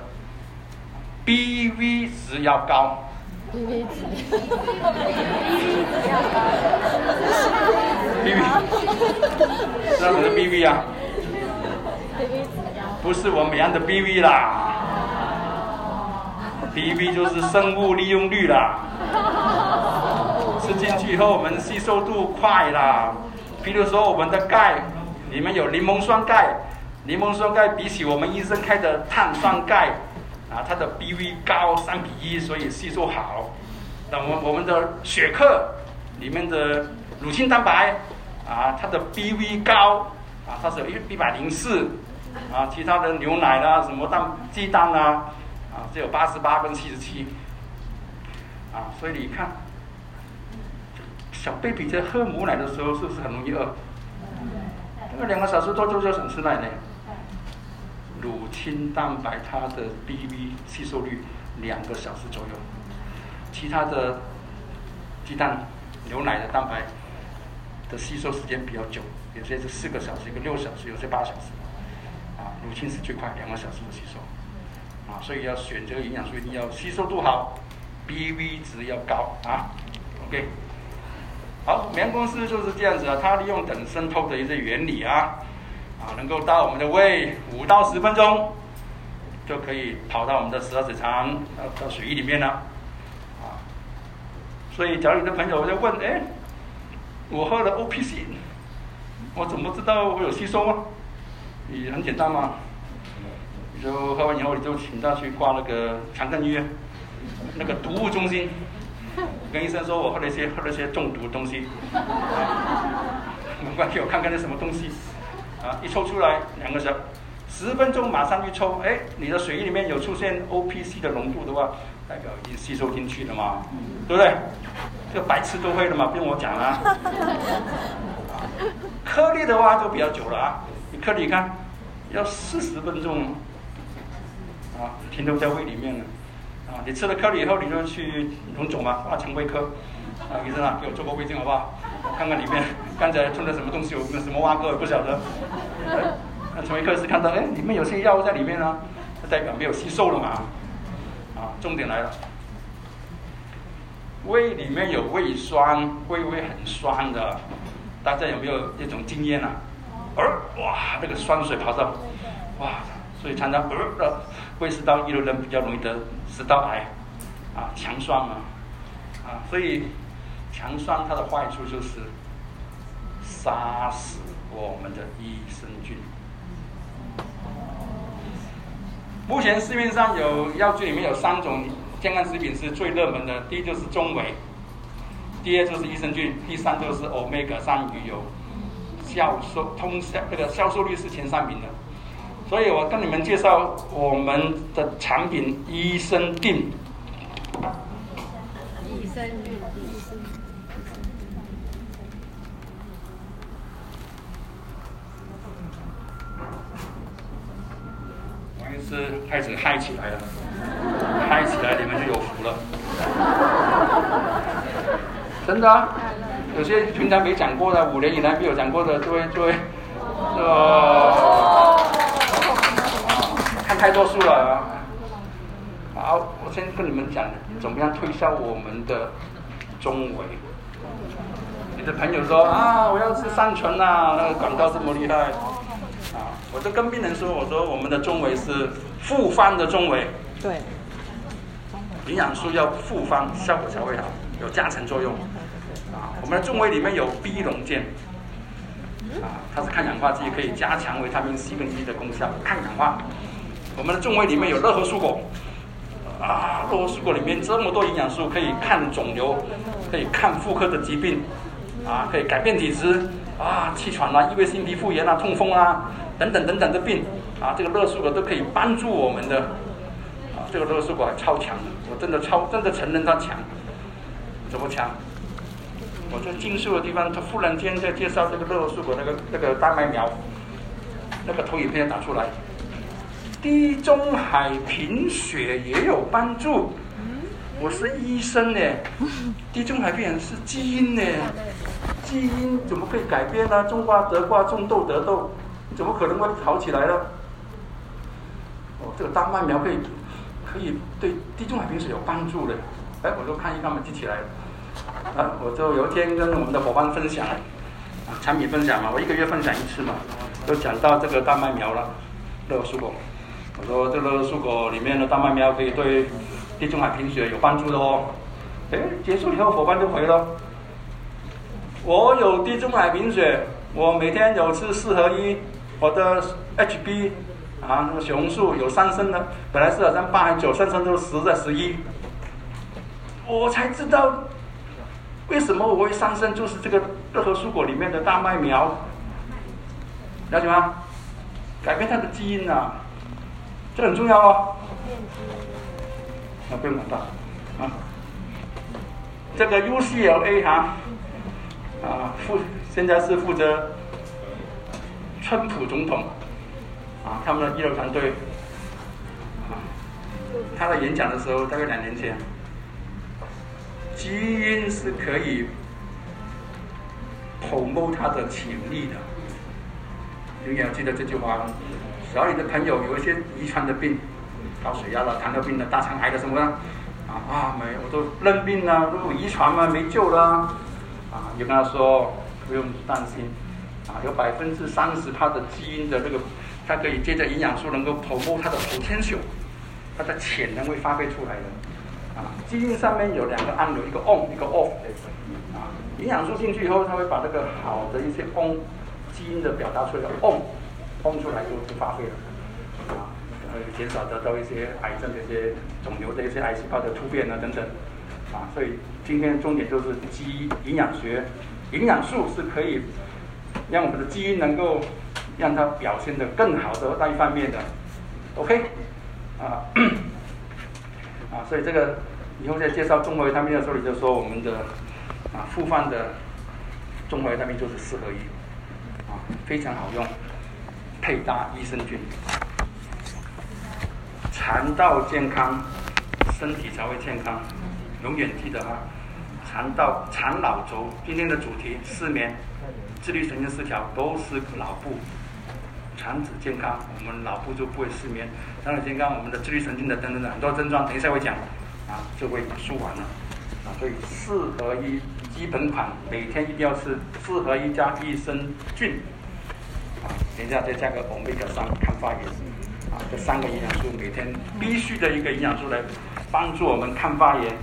B V 值要高。B V 值， B V 值要高 ，B V 值是我们的 B V 啊，不是我们养的 B V 啦 ，B V 就是生物利用率啦，吃进去以后我们吸收度快啦，比如说我们的钙，里面有柠檬酸钙，柠檬酸钙比起我们医生开的碳酸钙。啊，它的 B V 高三比一，所以吸收好。那我我们的血克里面的乳清蛋白啊，它的 B V 高啊，它是有一百零四啊，其他的牛奶啦、啊、什么蛋鸡蛋啦啊，只有八十八跟七十七啊，所以你看，小 baby 在喝母奶的时候是不是很容易饿？因为两个小时多就就想吃奶了。乳清蛋白它的 B V 吸收率两个小时左右，其他的鸡蛋、牛奶的蛋白的吸收时间比较久，有些是四个小时，有些六小时，有些八小时。啊，乳清是最快，两个小时的吸收。啊，所以要选择营养素一定要吸收度好 ，B V 值要高啊。OK， 好，美安公司就是这样子啊，它利用等渗透的一些原理啊。啊，能够到我们的胃五到十分钟，就可以跑到我们的十二指肠到到血液里面了。啊，所以假如你的朋友在问，哎，我喝了 O P C， 我怎么知道我有吸收啊？你很简单嘛，你就喝完以后你就请他去挂那个肠梗医院那个毒物中心，跟医生说我喝了一些喝了一些中毒的东西，赶快给我看看那什么东西。啊，一抽出来两个小时，十分钟马上去抽，哎，你的血液里面有出现 O P C 的浓度的话，代表已经吸收进去了嘛，对不对？这白痴都会了嘛，不用我讲了、啊。颗粒的话就比较久了啊，你颗粒看要四十分钟，啊，停留在胃里面了，啊，你吃了颗粒以后，你就去荣总嘛，挂肠胃科。啊，医生啊，给我做个胃镜好不好？看看里面刚才吞了什么东西，有没有什么挖沟，我不晓得。那从一开始看到，哎，里面有些药物在里面啊，代表没有吸收了嘛。啊，重点来了，胃里面有胃酸，胃胃很酸的，大家有没有一种经验啊？而哇，那个酸水跑到，哇，所以常常呃的胃食道逆流人比较容易得食道癌，啊，强酸嘛。啊，所以强酸它的坏处就是杀死我们的益生菌。目前市面上有药剂里面有三种健康食品是最热门的，第一就是中维，第二就是益生菌，第三就是 欧米伽 三鱼油。销售通销这个销售率是前三名的。所以我跟你们介绍我们的产品益生菌。益生菌。王医师开始嗨起来了，嗨起来你们就有福了。真的啊，有些平常没讲过的，五年以来没有讲过的，就会就会，呃。太多数了。好，我先跟你们讲怎么样推销我们的中维。你的朋友说啊，我要吃三醇啊，那个广告这么厉害啊！我就跟病人说，我说我们的中维是复方的中维，对，营养素要复方，效果才会好，有加成作用啊。我们的中维里面有 B 溶键。啊，它是抗氧化剂，可以加强维他命 C 跟 E 的功效，抗氧化。我们的中维里面有乐和蔬果，啊，乐和蔬果里面这么多营养素，可以抗肿瘤，可以抗妇科的疾病，啊，可以改变体质，啊，气喘啊，异位性皮肤炎啊，痛风啊，等等等等的病，啊，这个乐和蔬果都可以帮助我们的，啊，这个乐和蔬果还超强的，我真的超真的承认它强，怎么强？我在金属的地方，他忽然间在介绍这个乐和蔬果那个那个丹麦苗，那个投影片打出来。地中海贫血也有帮助，我是医生呢。地中海病是基因呢，基因怎么可以改变呢、啊？种瓜得瓜，种豆得豆，怎么可能会好起来呢？哦，这个丹麦苗可以可以对地中海贫血有帮助的。哎，我就看一看，我记起来了。啊，我就有一天跟我们的伙伴分享，啊，产品分享嘛，我一个月分享一次嘛，就讲到这个丹麦苗了，乐和蔬果。我说这个蔬果里面的丹麦苗可以对地中海贫血有帮助的哦。哎，结束以后伙伴就回了，我有地中海贫血，我每天有吃四合一，我的 H B 啊，那个血红素有上升的，本来是好像八还九，上升到十在十一，我才知道为什么我会上升，就是这个乐和蔬果里面的丹麦苗，了解吗？改变它的基因啊。这很重要哦，啊，不用管它，啊，这个 U C L A 啊，啊，负现在是负责川普总统，啊，他们的医疗团队，啊，他在演讲的时候，大概两年前，基因是可以promote他的潜力的，你们也要记得这句话。只要你的朋友有一些遗传的病，高血压了、糖尿病了、大肠癌了什么的，啊啊，没，我都认病了，都遗传嘛，没救了，啊，就跟他说不用担心，啊，有百分之三十它的基因的那个，它可以借着营养素能够promote它的potential，它的潜能会发挥出来的，啊，基因上面有两个按钮，一个 on 一个 off， 啊，营养素进去以后，它会把那个好的一些 on 基因的表达出来 on。放出来就就发挥了，啊，呃，减少得到一些癌症的一些肿瘤的一些癌细胞的突变啊等等，啊，所以今天重点就是基因营养学，营养素是可以让我们的基因能够让它表现得更好的那一方面的 ，OK， 啊，啊，所以这个以后在介绍综合维他命的时候，你就说我们的啊复方的综合维他命就是四合一，啊，非常好用。配搭益生菌，肠道健康，身体才会健康。永远记得哈，肠道肠脑轴。今天的主题失眠、自律神经失调都是脑部。肠子健康，我们脑部就不会失眠；肠子健康，我们的自律神经的等等的很多症状，等一下会讲啊，就会舒缓了啊。所以四合一基本款，每天一定要吃四合一加益生菌。等一下再加个 欧米伽三 抗发炎，啊，这三个营养素每天必须的一个营养素来帮助我们抗发炎，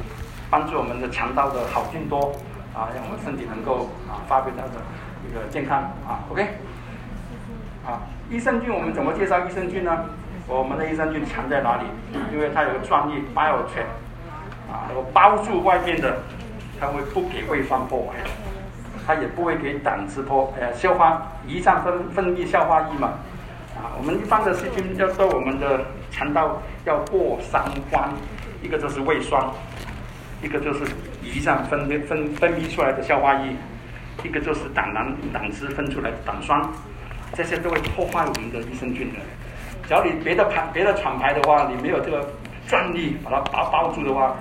帮助我们的肠道的好菌多，啊，让我们身体能够啊发挥它的一个健康啊 ，OK， 啊，益生菌我们怎么介绍益生菌呢？我们的益生菌藏在哪里？因为它有个专利 Bio圈，啊，包住外面的，它会不给胃酸破坏，它也不会给胆汁波呃消化胰脏分分泌消化液嘛。啊，我们一般的细菌要到我们的肠道要过三关，一个就是胃酸，一个就是胰脏分分分泌出来的消化液，一个就是胆囊胆汁分出来的胆酸，这些都会破坏我们的益生菌的。只要你别的牌别的厂牌的话，你没有这个专利把它包包住的话，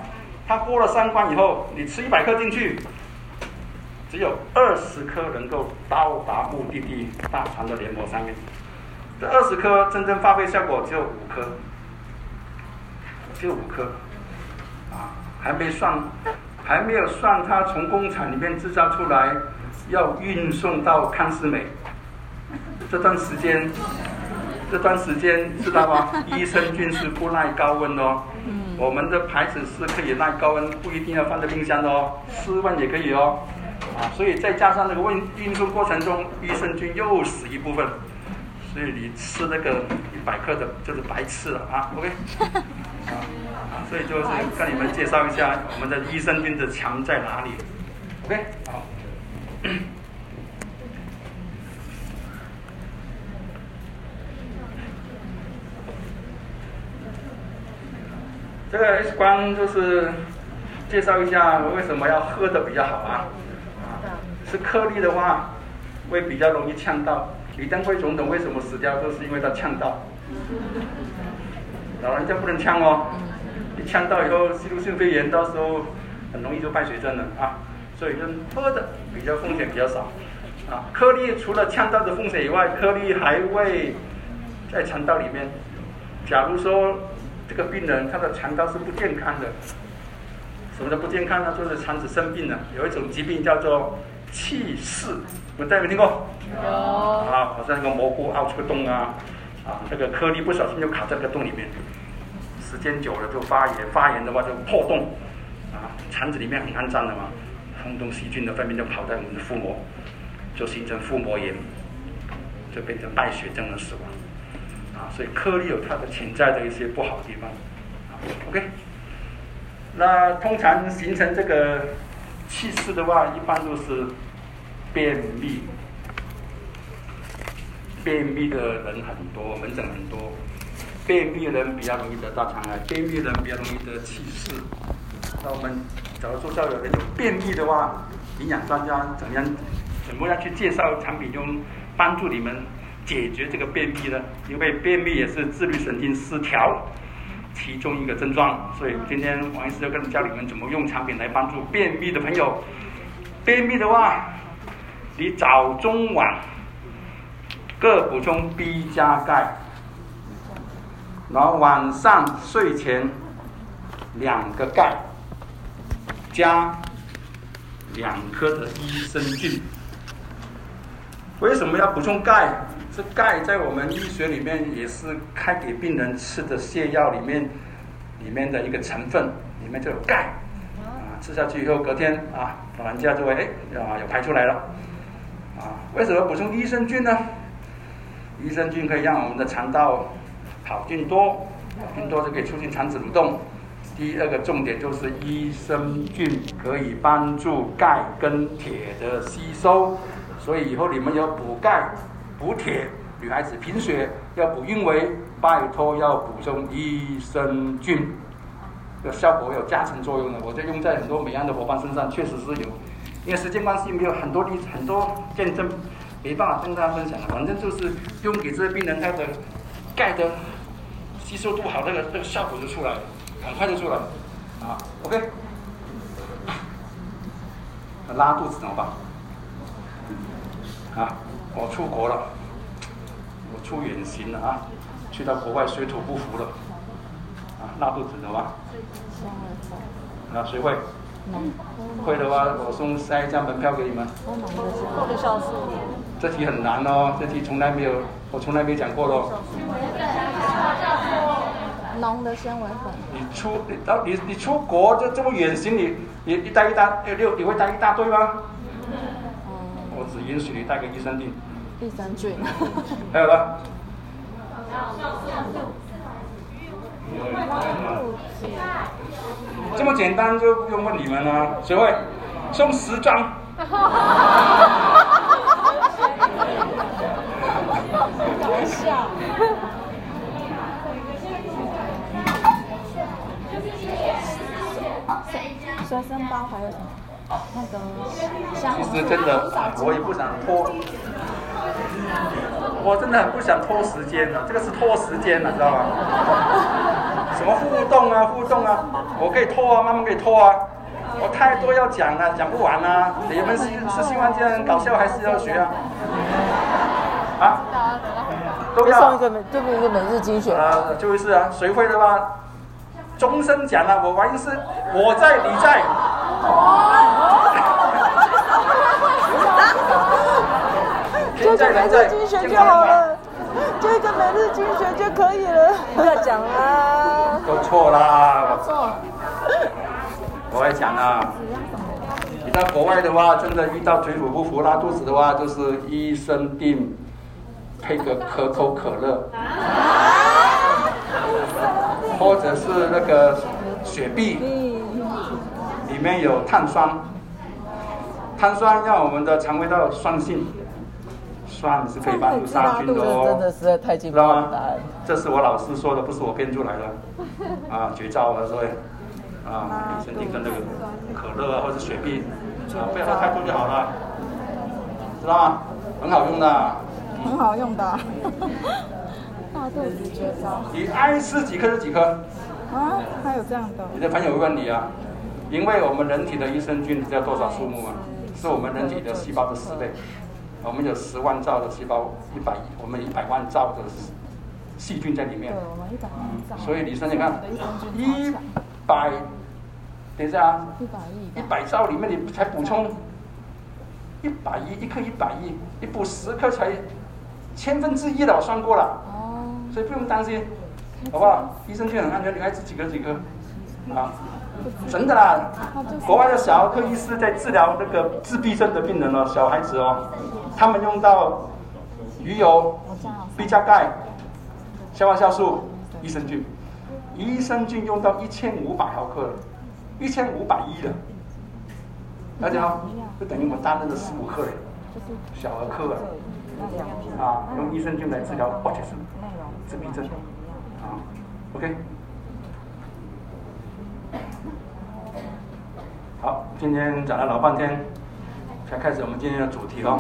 它过了三关以后，你吃一百克进去，只有二十颗能够到达目的地大肠的黏膜上面。这二十颗真正发挥效果只有五颗，只有五颗，啊，还没算，还没有算它从工厂里面制造出来，要运送到康斯美，这段时间，这段时间知道吗？益生菌是不耐高温的哦，我们的牌子是可以耐高温，不一定要放在冰箱的哦，室温也可以哦，啊，所以再加上那个运运送过程中，益生菌又死一部分。所以你吃那个一百克的，就是白吃了啊 ，OK？ 啊，所以就是跟你们介绍一下我们的益生菌的强在哪里 ，OK？ 好。这个 X 光就是介绍一下我为什么要喝的比较好啊？啊，是颗粒的话，会比较容易呛到。李登辉总统为什么死掉？都是因为他呛到。老人家不能呛哦，一呛到以后，吸入性肺炎，到时候很容易就败血症了啊。所以就喝的比较风险比较少啊。颗粒除了呛到的风险以外，颗粒还会在肠道里面。假如说这个病人他的肠道是不健康的，什么叫不健康呢？就是肠子生病了，有一种疾病叫做气室。我们有没有听过？有啊，好像那个蘑菇凹出个洞啊，啊，那个颗粒不小心就卡在那个洞里面，时间久了就发炎，发炎的话就破洞，啊，肠子里面很肮脏的嘛，很多细菌的分泌就跑在我们的腹膜，就形成腹膜炎，就变成败血症的死亡，啊，所以颗粒有它的潜在的一些不好的地方，啊 ，OK， 那通常形成这个气室的话，一般都是。便秘，便秘的人很多，门诊很多。便秘的人比较容易得大肠癌，便秘的人比较容易得气室。那我们假如说到有那种便秘的话，营养专家怎么样怎么样去介绍产品，用帮助你们解决这个便秘呢？因为便秘也是自律神经失调其中一个症状，所以今天王医师要跟教你们怎么用产品来帮助便秘的朋友。便秘的话。你早中晚各补充 B 加钙，然后晚上睡前两个钙加两颗的益生菌。为什么要补充钙？这钙在我们医学里面也是开给病人吃的泻药里面里面的一个成分，里面就有钙啊，吃下去以后隔天啊，老人家就会哎啊有排出来了。啊，为什么补充益生菌呢？益生菌可以让我们的肠道好菌多，菌多就可以促进肠子蠕动。第二个重点就是益生菌可以帮助钙跟铁的吸收，所以以后你们要补钙、补铁，女孩子贫血要补运维，拜托要补充益生菌，这效果有加成作用的。我就用在很多美安的伙伴身上，确实是有。因为时间关系，没有很多例很多见证，没办法跟大家分享了。反正就是用给这些病人，他的钙的吸收度好，那个那个效果就出来了，很快就出来了。啊 ，OK， 拉肚子怎么办？啊，我出国了，我出远行了啊，去到国外水土不服了，啊，拉肚子怎么办？啊，谁会？会的话，我送塞一张门票给你们。这题很难哦，这题从来没有，我从来没讲过喽。浓的纤维粉。你出，你你出国这这么远行，你你一带一大六，你会带一大堆吗？嗯、我只允许你带个益生菌。益生菌。还有呢？这么简单就不用问你们了、啊，谁会送十张？搞笑。随身包还有什么？那个箱子。其实真的，我也不想拖，我真的很不想拖时间了、啊，这个是拖时间了、啊，知道吗？什么互动啊，互动啊，我可以拖啊，慢慢可以拖啊。我太多要讲了、啊，讲不完啊！你们是是新玩家很搞笑，还是要学啊？啊？都要上一个每就一个每日精选啊、呃，就是啊，谁会的吧？终身讲啊，我玩一次，我在，你在。就一个每日精选就好了，就一个每日精选就可以了，不要讲啦。都错啦。错。我也讲啊，你到国外的话，真的遇到水土不服、拉肚子的话，就是益生菌配个可口可乐，或者是那个雪碧，里面有碳酸，碳酸让我们的肠胃道酸性，酸是可以帮助杀菌的哦。真的是太进步了，这是我老师说的，不是我编出来的，啊，绝招啊，所以。啊，益生菌跟那个可乐啊，或者雪碧，啊，不要喝太多就好了，知道吗？很好用的，很好用的，大肚子绝招。你爱吃几颗就几颗。啊，还有这样的。你的朋友会问你啊，因为我们人体的益生菌，你知道多少数目吗？是我们人体的细胞的十倍。我们有十万兆的细胞，一百，我们一百万兆的细菌在里面。对，我们一百万兆。所以你想想看，一。百，等一下啊！一百亿，一百兆里面你才补充一百亿，一颗一百亿，你补十颗才千分之一了，我算过了。哦，所以不用担心，好不好？益生菌很安全，你爱吃几颗几颗啊？真的啦，国外的小儿科医师在治疗那个自闭症的病人哦，小孩子哦，他们用到鱼油、B 加钙、消化酵素、益生菌。益生菌用到一千五百毫克了，一千五百亿了，大家好，就等于我们大人的十五克了，小儿科了，啊，用益生菌来治疗或者是自闭症，啊 ，OK， 好，今天讲了老半天，才开始我们今天的主题喽。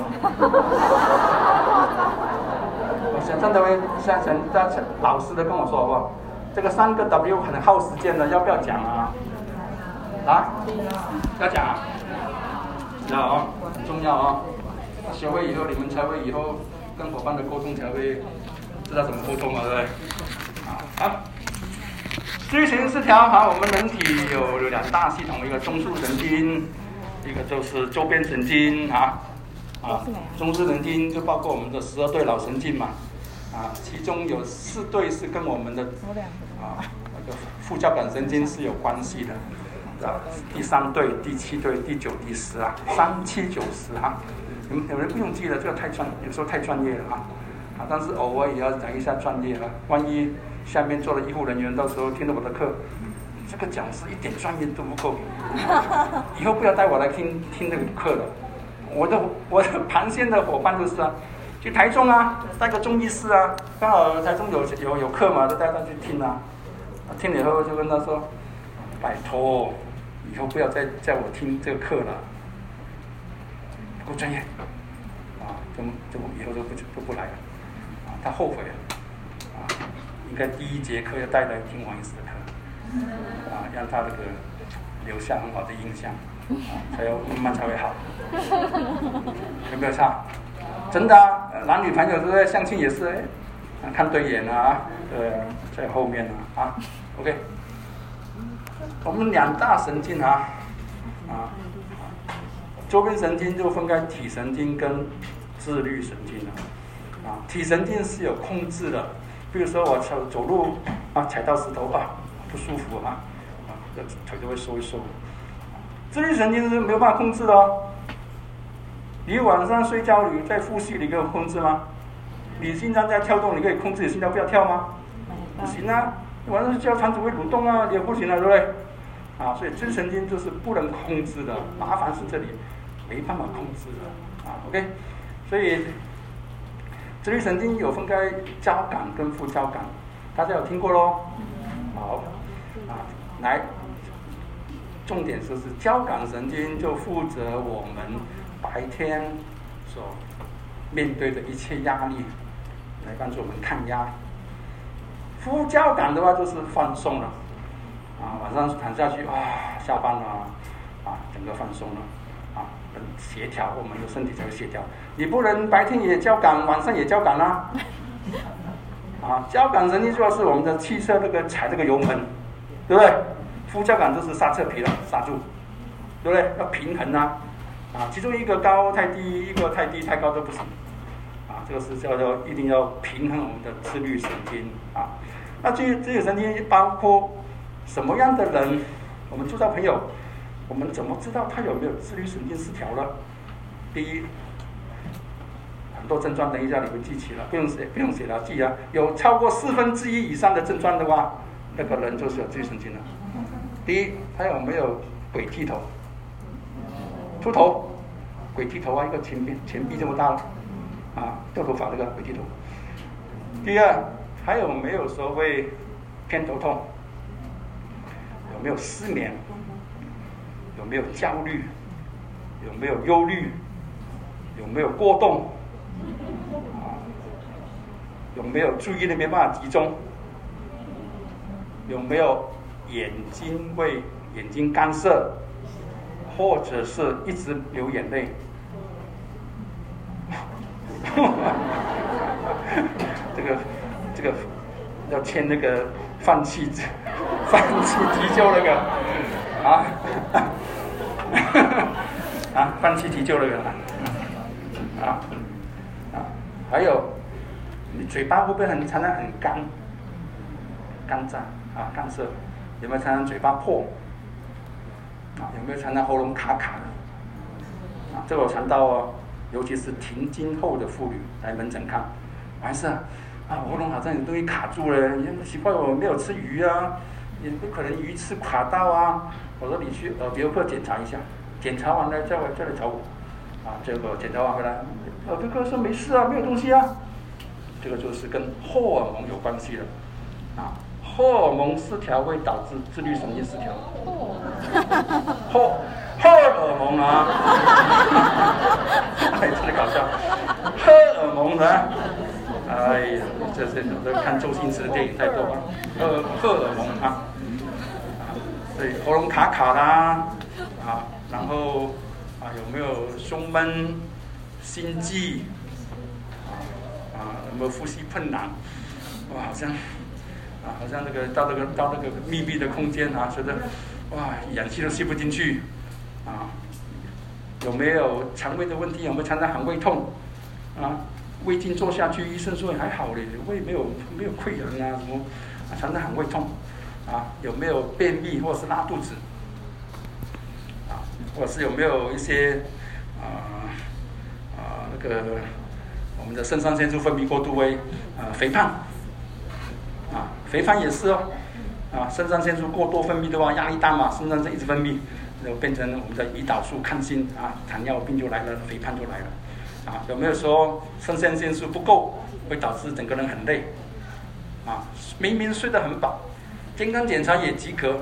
我想站在位，想想大家老实的跟我说好不好？这个三个 W 很耗时间的，要不要讲啊？啊？要讲啊？要哦，很重要哦。学会以后，你们才会以后跟伙伴的沟通才会知道怎么沟通嘛，对不对？好，知情失调哈，我们人体有有两大系统，一个中枢神经，一个就是周边神经啊啊。中枢神经就包括我们的十二对脑神经嘛。啊，其中有四对是跟我们的啊那个副交感神经是有关系的，啊，第三对、第七对、第九、第十啊，三七九十啊，你们有人不用记了，这个太专，有时候太专业了啊，啊，但是偶尔也要讲一下专业啊，万一下面做的医护人员到时候听了我的课，这个讲师一点专业都不够，以后不要带我来听听那个课了，我的我的盘线的伙伴就是啊。去台中啊，带个中医师啊，刚好台中有有有课嘛，就带他去听啊。听了以后就跟他说：“拜托，以后不要再叫我听这个课了，不够专业。”啊，就就以后就不就不来了。啊，他后悔了。啊，应该第一节课要带来听王医师的课，啊，让他这个留下很好的印象，啊，才要慢慢才会好。有没有差？真的、啊，男女朋友都在相亲也是，哎，看对眼啊，呃，在后面啊，啊 ，OK， 我们两大神经啊，啊，周边神经就分开体神经跟自律神经了、啊，啊，体神经是有控制的，比如说我走走路啊，踩到石头啊，不舒服啊，啊，腿就会收一收，自律神经是没有办法控制的哦。你晚上睡觉，你在呼吸，你可以控制吗？你心脏在跳动，你可以控制你心脏不要跳吗？不行啊！晚上睡觉肠子会蠕动啊，也不行了、啊，对不对？啊，所以自律神经就是不能控制的，麻烦是这里。没办法控制的啊 ，OK， 所以自律神经有分开交感跟副交感，大家有听过咯？好，啊，来，重点就是交感神经就负责我们白天所面对的一切压力，来帮助我们抗压。副交感的话就是放松了，啊，晚上躺下去啊，下班了，啊，整个放松了，啊，很协调，我们的身体才会协调。你不能白天也交感，晚上也交感啦、啊，啊，交感神经主要是我们的汽车那个踩这个油门，对不对？副交感就是刹车皮了，刹住，对不对？要平衡啊，啊，其中一个高太低，一个太低太高都不行。这个是叫做一定要平衡我们的自律神经啊。那至于自律神经包括什么样的人，我们做到朋友，我们怎么知道他有没有自律神经失调了？第一，很多症状等一下你们记起了，不用写，不用写了，记啊。有超过四分之一以上的症状的话，那个人就是有自律神经了。第一，他有没有鬼剃头？秃头，鬼剃头啊，一个前臂前臂这么大了。啊，掉头发那个鬼剃头。第二，还有没有说会偏头痛？有没有失眠？有没有焦虑？有没有忧虑？有没有过动？啊，有没有注意力没办法集中？有没有眼睛为眼睛干涩，或者是一直流眼泪？这个这个要签那个放弃放弃急救那个啊啊放弃急救那个啊啊，还有你嘴巴会不会很常常很干干燥啊干涩？有没有常常嘴巴破啊？有没有常常喉咙卡卡的啊？这个我常到哦。尤其是停经后的妇女来门诊看，完事啊，啊喉咙好像有东西卡住了，你奇怪我没有吃鱼啊，也不可能鱼刺卡到啊。我说你去耳鼻喉科检查一下，检查完了再来再来找我，啊，结果检查完回来，耳鼻喉科说没事啊，没有东西啊。这个就是跟荷尔蒙有关系了，啊，荷尔蒙失调会导致自律神经失调。荷荷尔蒙啊，哎，真的搞笑。荷尔蒙呢、啊？哎呀，这些我都看周星驰的电影太多了。呃，荷尔蒙啊，所以喉咙卡卡啦，啊，然后啊有没有胸闷、心悸？啊，有没有呼吸困难？哇，好像啊，好像那个到那个到那个密闭的空间啊，觉得哇，氧气都吸不进去。啊，有没有肠胃的问题？有没有常常喊胃痛？啊，胃镜做下去，医生说还好嘞，胃没有没有溃疡啊什么，啊，常常喊胃痛。啊，有没有便秘或是拉肚子？啊，或是有没有一些啊啊、呃呃、那个我们的肾上腺素分泌过度为啊、呃、肥胖？啊，肥胖也是哦。啊，肾上腺素过多分泌的话，压力大嘛，肾上腺一直分泌。就变成我们的胰岛素抗性啊，糖尿病就来了，肥胖就来了，啊，有没有说肾上腺素不够会导致整个人很累，啊，明明睡得很饱，健康检查也及格，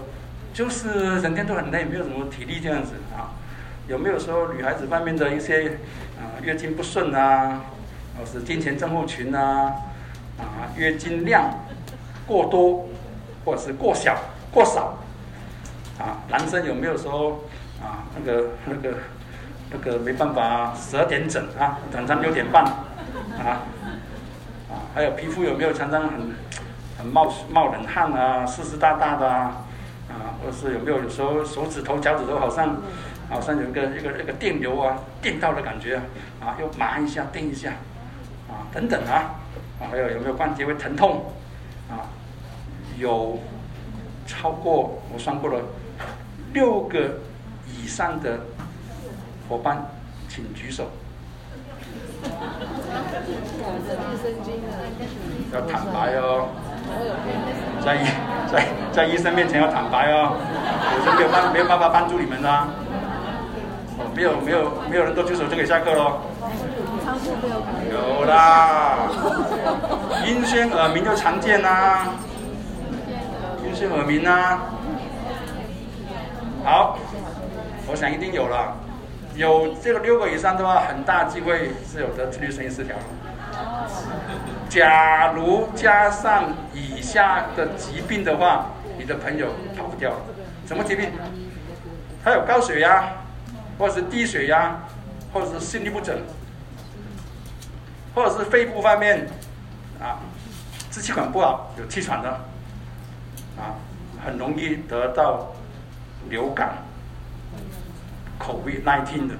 就是整天都很累，没有什么体力这样子啊？有没有说女孩子方面的一些啊、呃、月经不顺啊，或是经前症候群啊，啊月经量过多或者是过小过少？啊，男生有没有说啊那个那个那个没办法，十二点整啊，晚上六点半啊啊，还有皮肤有没有常常很很冒冒冷汗啊，湿湿哒哒的啊啊，或是有没有有时候手指头脚趾头好像好像有一个一个一个电流啊电到的感觉啊，又麻一下电一下啊等等啊啊，还有有没有关节会疼痛啊？有超过我算过了。六个以上的伙伴，请举手。要坦白哦，在医在在医生面前要坦白哦，我是没有办没有办法帮助你们的、啊，我没有没有没有人做基础就可以下课咯。有啦，晕眩耳鸣就常见啦，晕眩耳鸣啊。好，我想一定有了，有这个六个以上的话，很大机会是有的自律神经失调。假如加上以下的疾病的话，你的朋友跑不掉了。什么疾病？他有高血压，或者是低血压，或者是心律不整，或者是肺部方面啊，支气管不好，有气喘的啊，很容易得到流感、COVID 十九 的，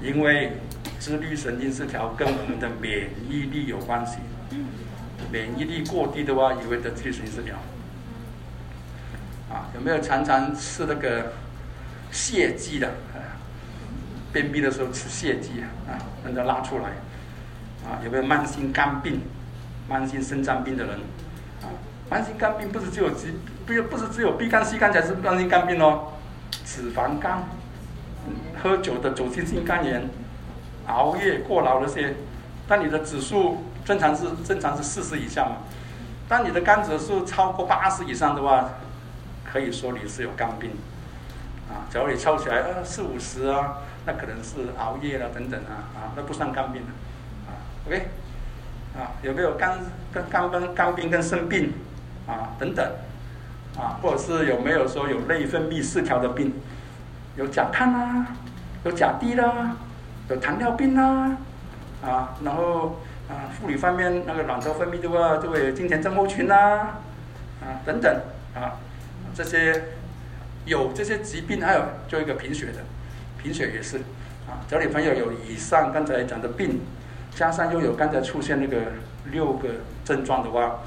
因为自律神经失调跟我们的免疫力有关系，免疫力过低的话，也会得自律神经失调。啊，有没有常常吃那个泻剂的？啊，便秘的时候吃泻剂啊，让它拉出来。啊，有没有慢性肝病、慢性肾脏病的人？啊，慢性肝病不是只有只不不是只有 B 肝、C 肝才是慢性肝病哦，脂肪肝、喝酒的酒精性肝炎。熬夜过劳那些，当你的指数正常是正常是四十以下嘛，当你的肝指数超过八十以上的话，可以说你是有肝病，啊，假如你超起来呃四五十啊，那可能是熬夜了等等啊，啊，那不算肝病了，啊 ，OK， 啊，有没有肝跟肝跟肝病跟肾病啊等等，啊，或者是有没有说有内分泌失调的病，有甲亢啦，有甲低啦。有糖尿病啦、啊，啊，然后啊，妇女方面那个卵巢分泌的话，就会经前症候群啦、啊，啊，等等啊，这些有这些疾病，还有就一个贫血的，贫血也是啊。只要你朋友有以上刚才讲的病，加上又有刚才出现那个六个症状的话，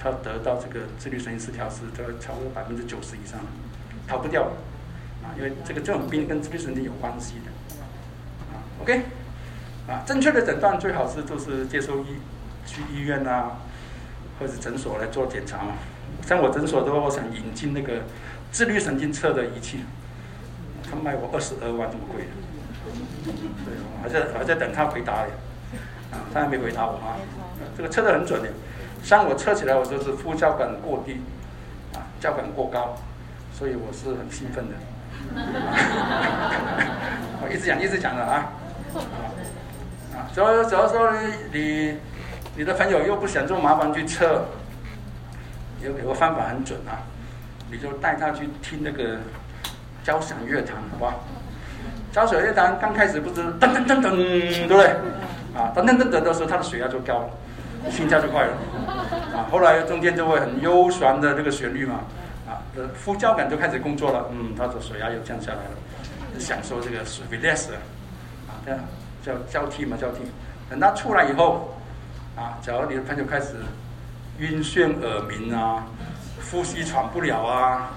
他得到这个自律神经失调是超过百分之九十以上，逃不掉啊，因为这个这种病跟自律神经有关系的。OK， 啊，正确的诊断最好是就是接受医去医院啊，或者诊所来做检查嘛。像我诊所的话，我想引进那个自律神经测的仪器，他卖我二十二万，这么贵的。对，我还在还在等他回答嘞，啊，他还没回答我啊。这个测得很准的，像我测起来，我就是副交感过低，啊，交感过高，所以我是很兴奋的。我一直讲一直讲的啊，啊，主要主要说你你的朋友又不想做麻烦去测，有有个方法很准啊，你就带他去听那个交响乐团，好不好？交响乐团刚开始不是噔噔噔噔，对不对？啊，噔噔噔噔的时候，他的血压就高了，心跳就快了，啊，后来中间就会很悠旋的那个旋律嘛。啊，副交感就开始工作了，嗯，他的血压又降下来了，享受这个 release， 啊，这样叫交替嘛，交替。等他出来以后，啊，假如你的朋友开始晕眩、耳鸣啊，呼吸喘不了啊，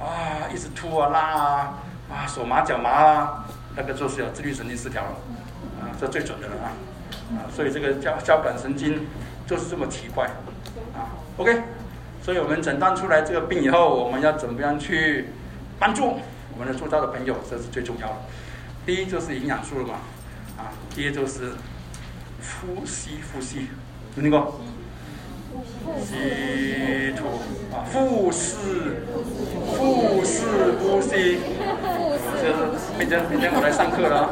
啊，一直吐啊、拉啊，啊，手麻脚麻啊，那个就是有自律神经失调了，啊，这最准的了啊，啊，所以这个交交感神经就是这么奇怪，啊 ，OK。所以我们诊断出来这个病以后，我们要怎么样去帮助我们的周遭的朋友，这是最重要的。第一就是营养素了嘛，啊，第二就是呼吸，呼吸，听过？吸吐啊，腹式，腹式呼吸，就是明天明天我来上课了啊，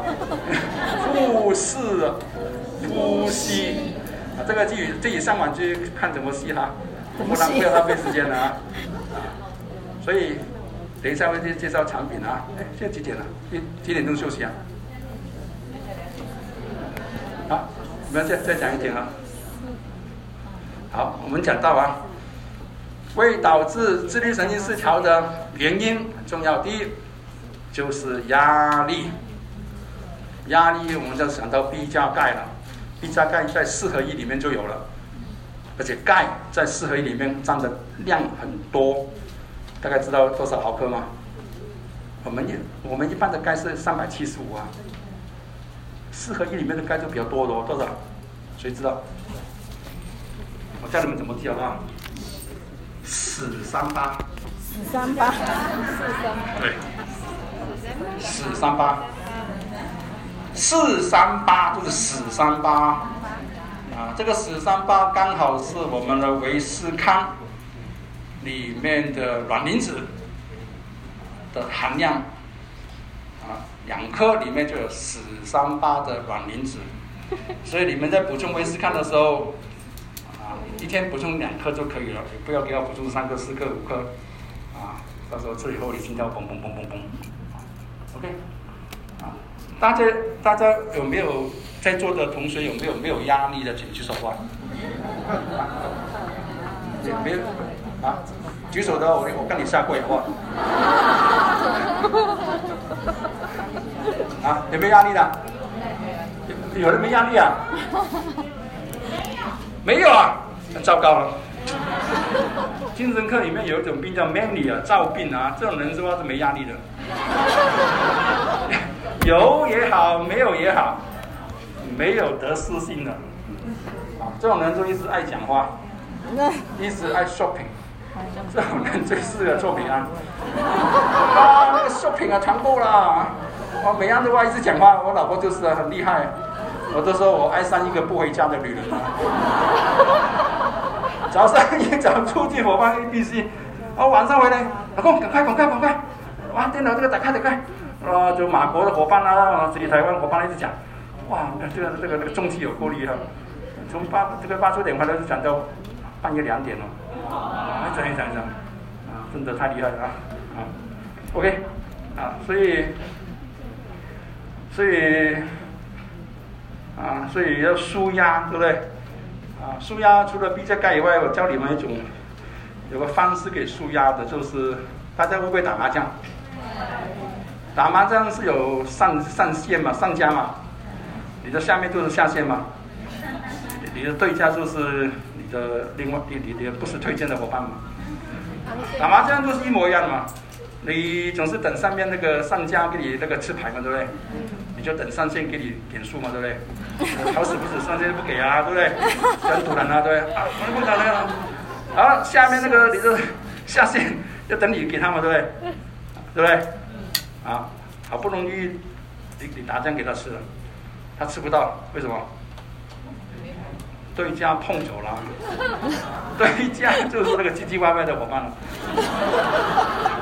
腹式呼吸啊，这个自己自己上网去看怎么吸哈。不浪费浪费时间了啊！所以等一下会介绍产品啊。哎，现在几点了？几几点钟休息啊？好，我们再再讲一点啊。好，我们讲到啊，会导致自律神经失调的原因很重要。第一就是压力，压力我们就想到 B 加钙了 ，B 加钙在四合一里面就有了。而且钙在四合一里面占的量很多，大概知道多少毫克吗？我们一我们一般的钙是三百七十五啊，四合一里面的钙就比较多了，多少？谁知道？我教你们怎么记好不好？死三八。死三八。对。死三八。四三八就是死三八啊，这个死三八刚好是我们的维斯康里面的卵磷脂的含量啊，两颗里面就有死三八的卵磷脂，所以你们在补充维斯康的时候啊，一天补充两颗就可以了，不要给我补充三颗、四颗、五颗啊，到时候吃以后你心跳蹦蹦蹦蹦蹦 ，OK。大家大家有没有在座的同学有没有没有压力的，请举手啊！有没有啊？举手的我我跟你下跪好不好？啊，有没有压力的？有有人没压力啊？没有啊，糟糕了！精神科里面有一种病叫 mania 躁病啊，这种人说是没压力的。有也好，没有也好，没有得失心的，啊，这种人就一直爱讲话，一直爱 shopping， 这种人最适合做平安。啊，那个 shopping 啊，全部啦，我每样的话一直讲话，我老婆就是很厉害，我都说我爱上一个不回家的女人了。早上一早出去我玩 A B C， 哦，晚上回来，老公赶快赶快赶快，哇，电脑这个打开打开。呃、就马国的伙伴啊，自己台湾伙伴一直讲，哇，这个这个这个中气有够厉害，从八这个八九点开始讲到半夜两点了，啊，讲一讲一讲，啊，真的太厉害了啊！啊 ，OK， 啊，所以所以啊，所以要舒压，对不对？啊，舒压除了 B 加钙以外，我教你们一种有个方式给舒压的，就是大家会不会打麻将？打麻将是有 上, 上线嘛，上家嘛，你的下面就是下线嘛，你的对家就是你的另外你的不是推荐的伙伴嘛。打麻将就是一模一样嘛，你总是等上面那个上家给你那个吃牌嘛，对不对？你就等上线给你点数嘛，对不对？好死不死上线不给啊，对不对？很突然啊，对不对？啊，我不打那个。好，下面那个你的下线要等你给他嘛，对不对？对不对？啊，好不容易你你打酱给他吃了，他吃不到，为什么？对家碰走了，对家就是那个唧唧歪歪的伙伴了，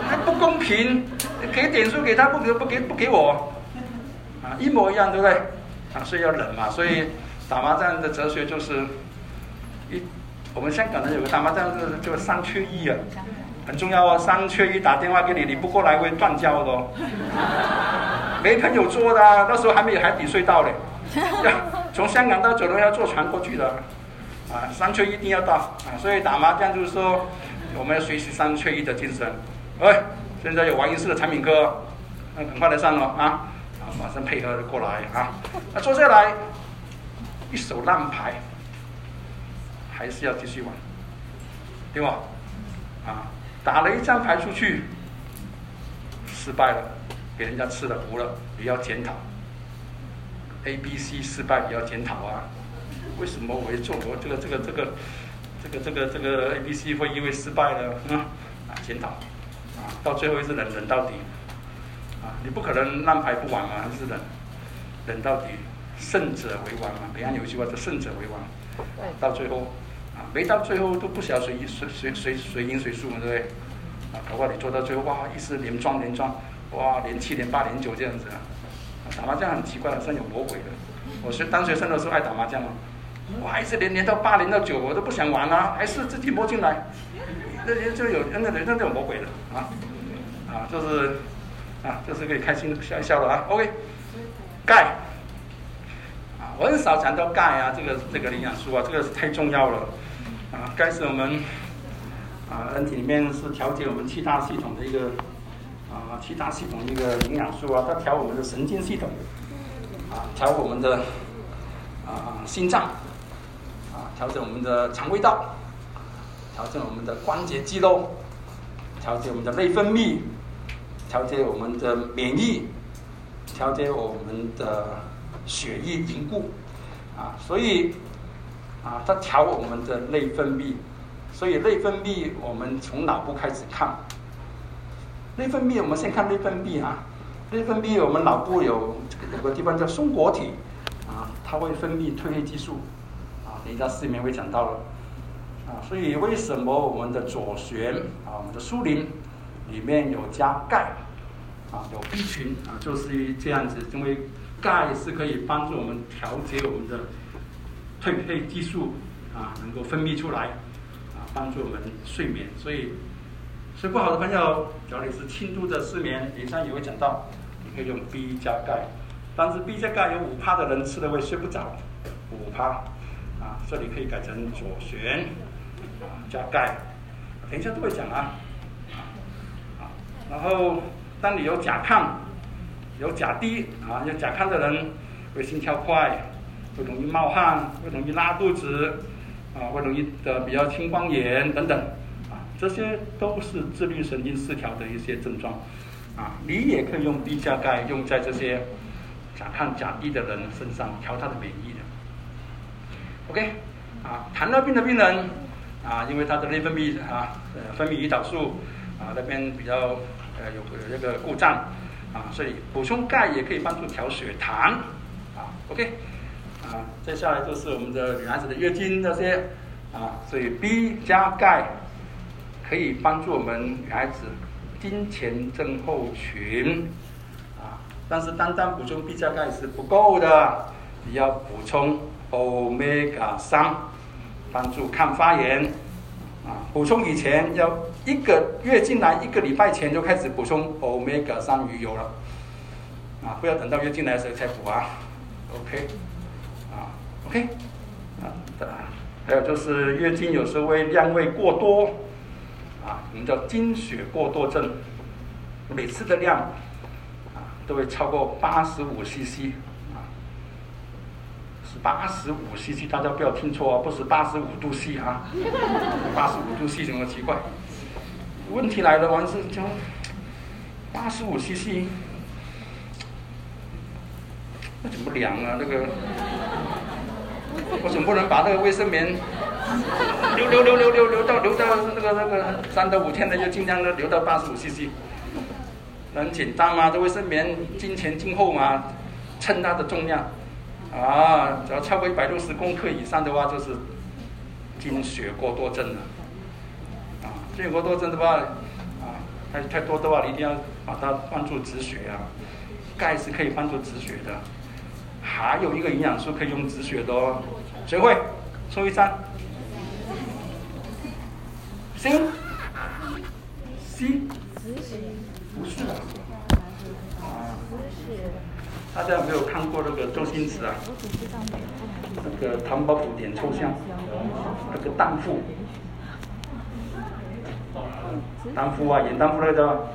那不公平，给点数给他不给不给不给我，啊，一模一样，对不对？啊，所以要忍嘛，所以打麻将的哲学就是，一我们香港人有个打麻将就是就三缺一啊。很重要哦，三缺一，打电话给你，你不过来会断交的哦。没朋友坐的、啊，那时候还没有海底隧道嘞，从香港到九龙要坐船过去的，啊，三缺一定要到啊。所以打麻将就是说，我们要学习三缺一的精神。喂，现在有王医师的产品课，那很快来上了啊，马上配合过来啊。那坐下来，一手烂牌，还是要继续玩，对吧？啊。打了一张牌出去，失败了，给人家吃了糊了，也要检讨。A、B、C 失败也要检讨啊！为什么我做我这个这个这个这个这个这个 A、B、C 会因为失败呢？啊，检讨啊，到最后一直忍忍到底啊！你不可能烂牌不玩嘛，还是忍忍到底，胜者为王嘛。北岸有一句话叫"胜者为王"，到最后。没到最后都不晓得谁谁谁谁赢谁输，对不对？啊，搞不好你做到最后，哇，一直连庄连庄，哇，连七连八连九这样子啊！打麻将很奇怪，好像有魔鬼的。我学当学生的时候爱打麻将嘛，哇，一直连连到八连到九，我都不想玩啦、啊，还是自己摸进来，那就有那那那有魔鬼的啊啊，就是啊，就是可以开心笑一笑了啊。OK， 钙啊，我很少讲到钙啊，这个这个营养素啊，这个太重要了。啊，钙是我们啊人体里面是调节我们七大系统的一个啊七大系统的一个营养素啊，它调我们的神经系统，啊调我们的啊心脏，啊调整我们的肠胃道，调整我们的关节肌肉，调节我们的内分泌，调节我们的免疫，调节我们的血液凝固，啊所以。啊，它调我们的内分泌，所以内分泌我们从脑部开始看。内分泌，我们先看内分泌啊，内分泌我们脑部有有个地方叫松果体啊，它会分泌褪黑激素啊，等一下四里面会讲到了啊。所以为什么我们的左旋啊，我们的苏林里面有加钙啊，有 B 群啊，就是这样子，因为钙是可以帮助我们调节我们的褪黑激素啊，能够分泌出来啊，帮助我们睡眠。所以睡不好的朋友，只要你是轻度的失眠，以上也会讲到。你可以用 B 加钙，但是 B 加钙有百分之五的人吃了会睡不着，百分之五啊，这里可以改成左旋啊加钙，等一下都会讲啊。啊，然后当你有甲亢、有甲低啊，有甲亢的人会心跳快，会容易冒汗，会容易拉肚子啊，会容易的比较青光眼等等啊，这些都是自律神经失调的一些症状。啊，你也可以用 B 加钙用在这些甲亢、甲低的人身上，调他的免疫的。OK， 啊，糖尿病的病人啊，因为他的内分泌啊，呃，分泌胰岛素啊那边比较呃有有这个故障啊，所以补充钙也可以帮助调血糖啊。OK， 啊，接下来就是我们的女孩子的月经那些啊，所以 B 加钙可以帮助我们女孩子。经前症候群啊，但是单单补充 B 加钙是不够的，你要补充 欧米伽三， 帮助抗发炎啊。补充以前要一个月经来一个礼拜前就开始补充 欧米伽三 鱼油了啊，不要等到月经来的时候才补啊。OK， 啊 OK， 啊，还有就是月经有时候会量位过多。啊，我们叫经血过多症，每次的量啊都会超过八十五 cc 啊，是八十五 cc， 大家不要听错啊，不是八十五度 C 啊，八十五度 C 怎么奇怪？问题来了，完事就八十五 cc， 那怎么量啊？那个，我总不能把那个卫生棉。流流流流流流到流到那个那个三到五天的就尽量的流到八十五 cc， 很简单嘛，这卫生棉经前经后嘛，称它的重量啊，只要超过一百六十公克以上的话，就是经血过多症了啊。经血过多症的话啊，太太多的话，你一定要把它帮助止血啊。钙是可以帮助止血的，还有一个营养素可以用止血的哦，谁会？抽一张。C C 不是的啊，大家有没有看过那个周星驰啊？那个《唐伯虎点秋香》，那个荡妇，荡妇啊，演荡妇那个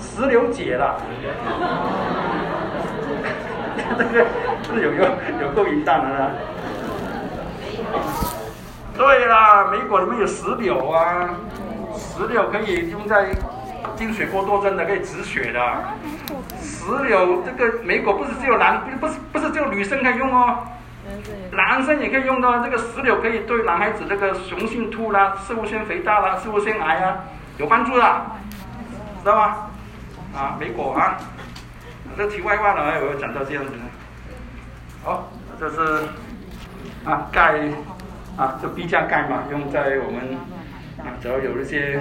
石榴姐啦，那个是有有有够淫荡的啦。对啦，莓果里面有石榴啊，石榴可以用在经血过多症的，可以止血的。石榴这个莓果不是只有男，不是不是只有女生可以用哦，男生也可以用的。这个石榴可以对男孩子这个雄性秃啦、啊、肾腺肥大啦、啊、肾腺癌啊有帮助啦，知道吗？啊，莓果啊，这题外话了，我要讲到这样子。好，这是啊钙。啊，这 B 加钙嘛，用在我们啊，只要有一些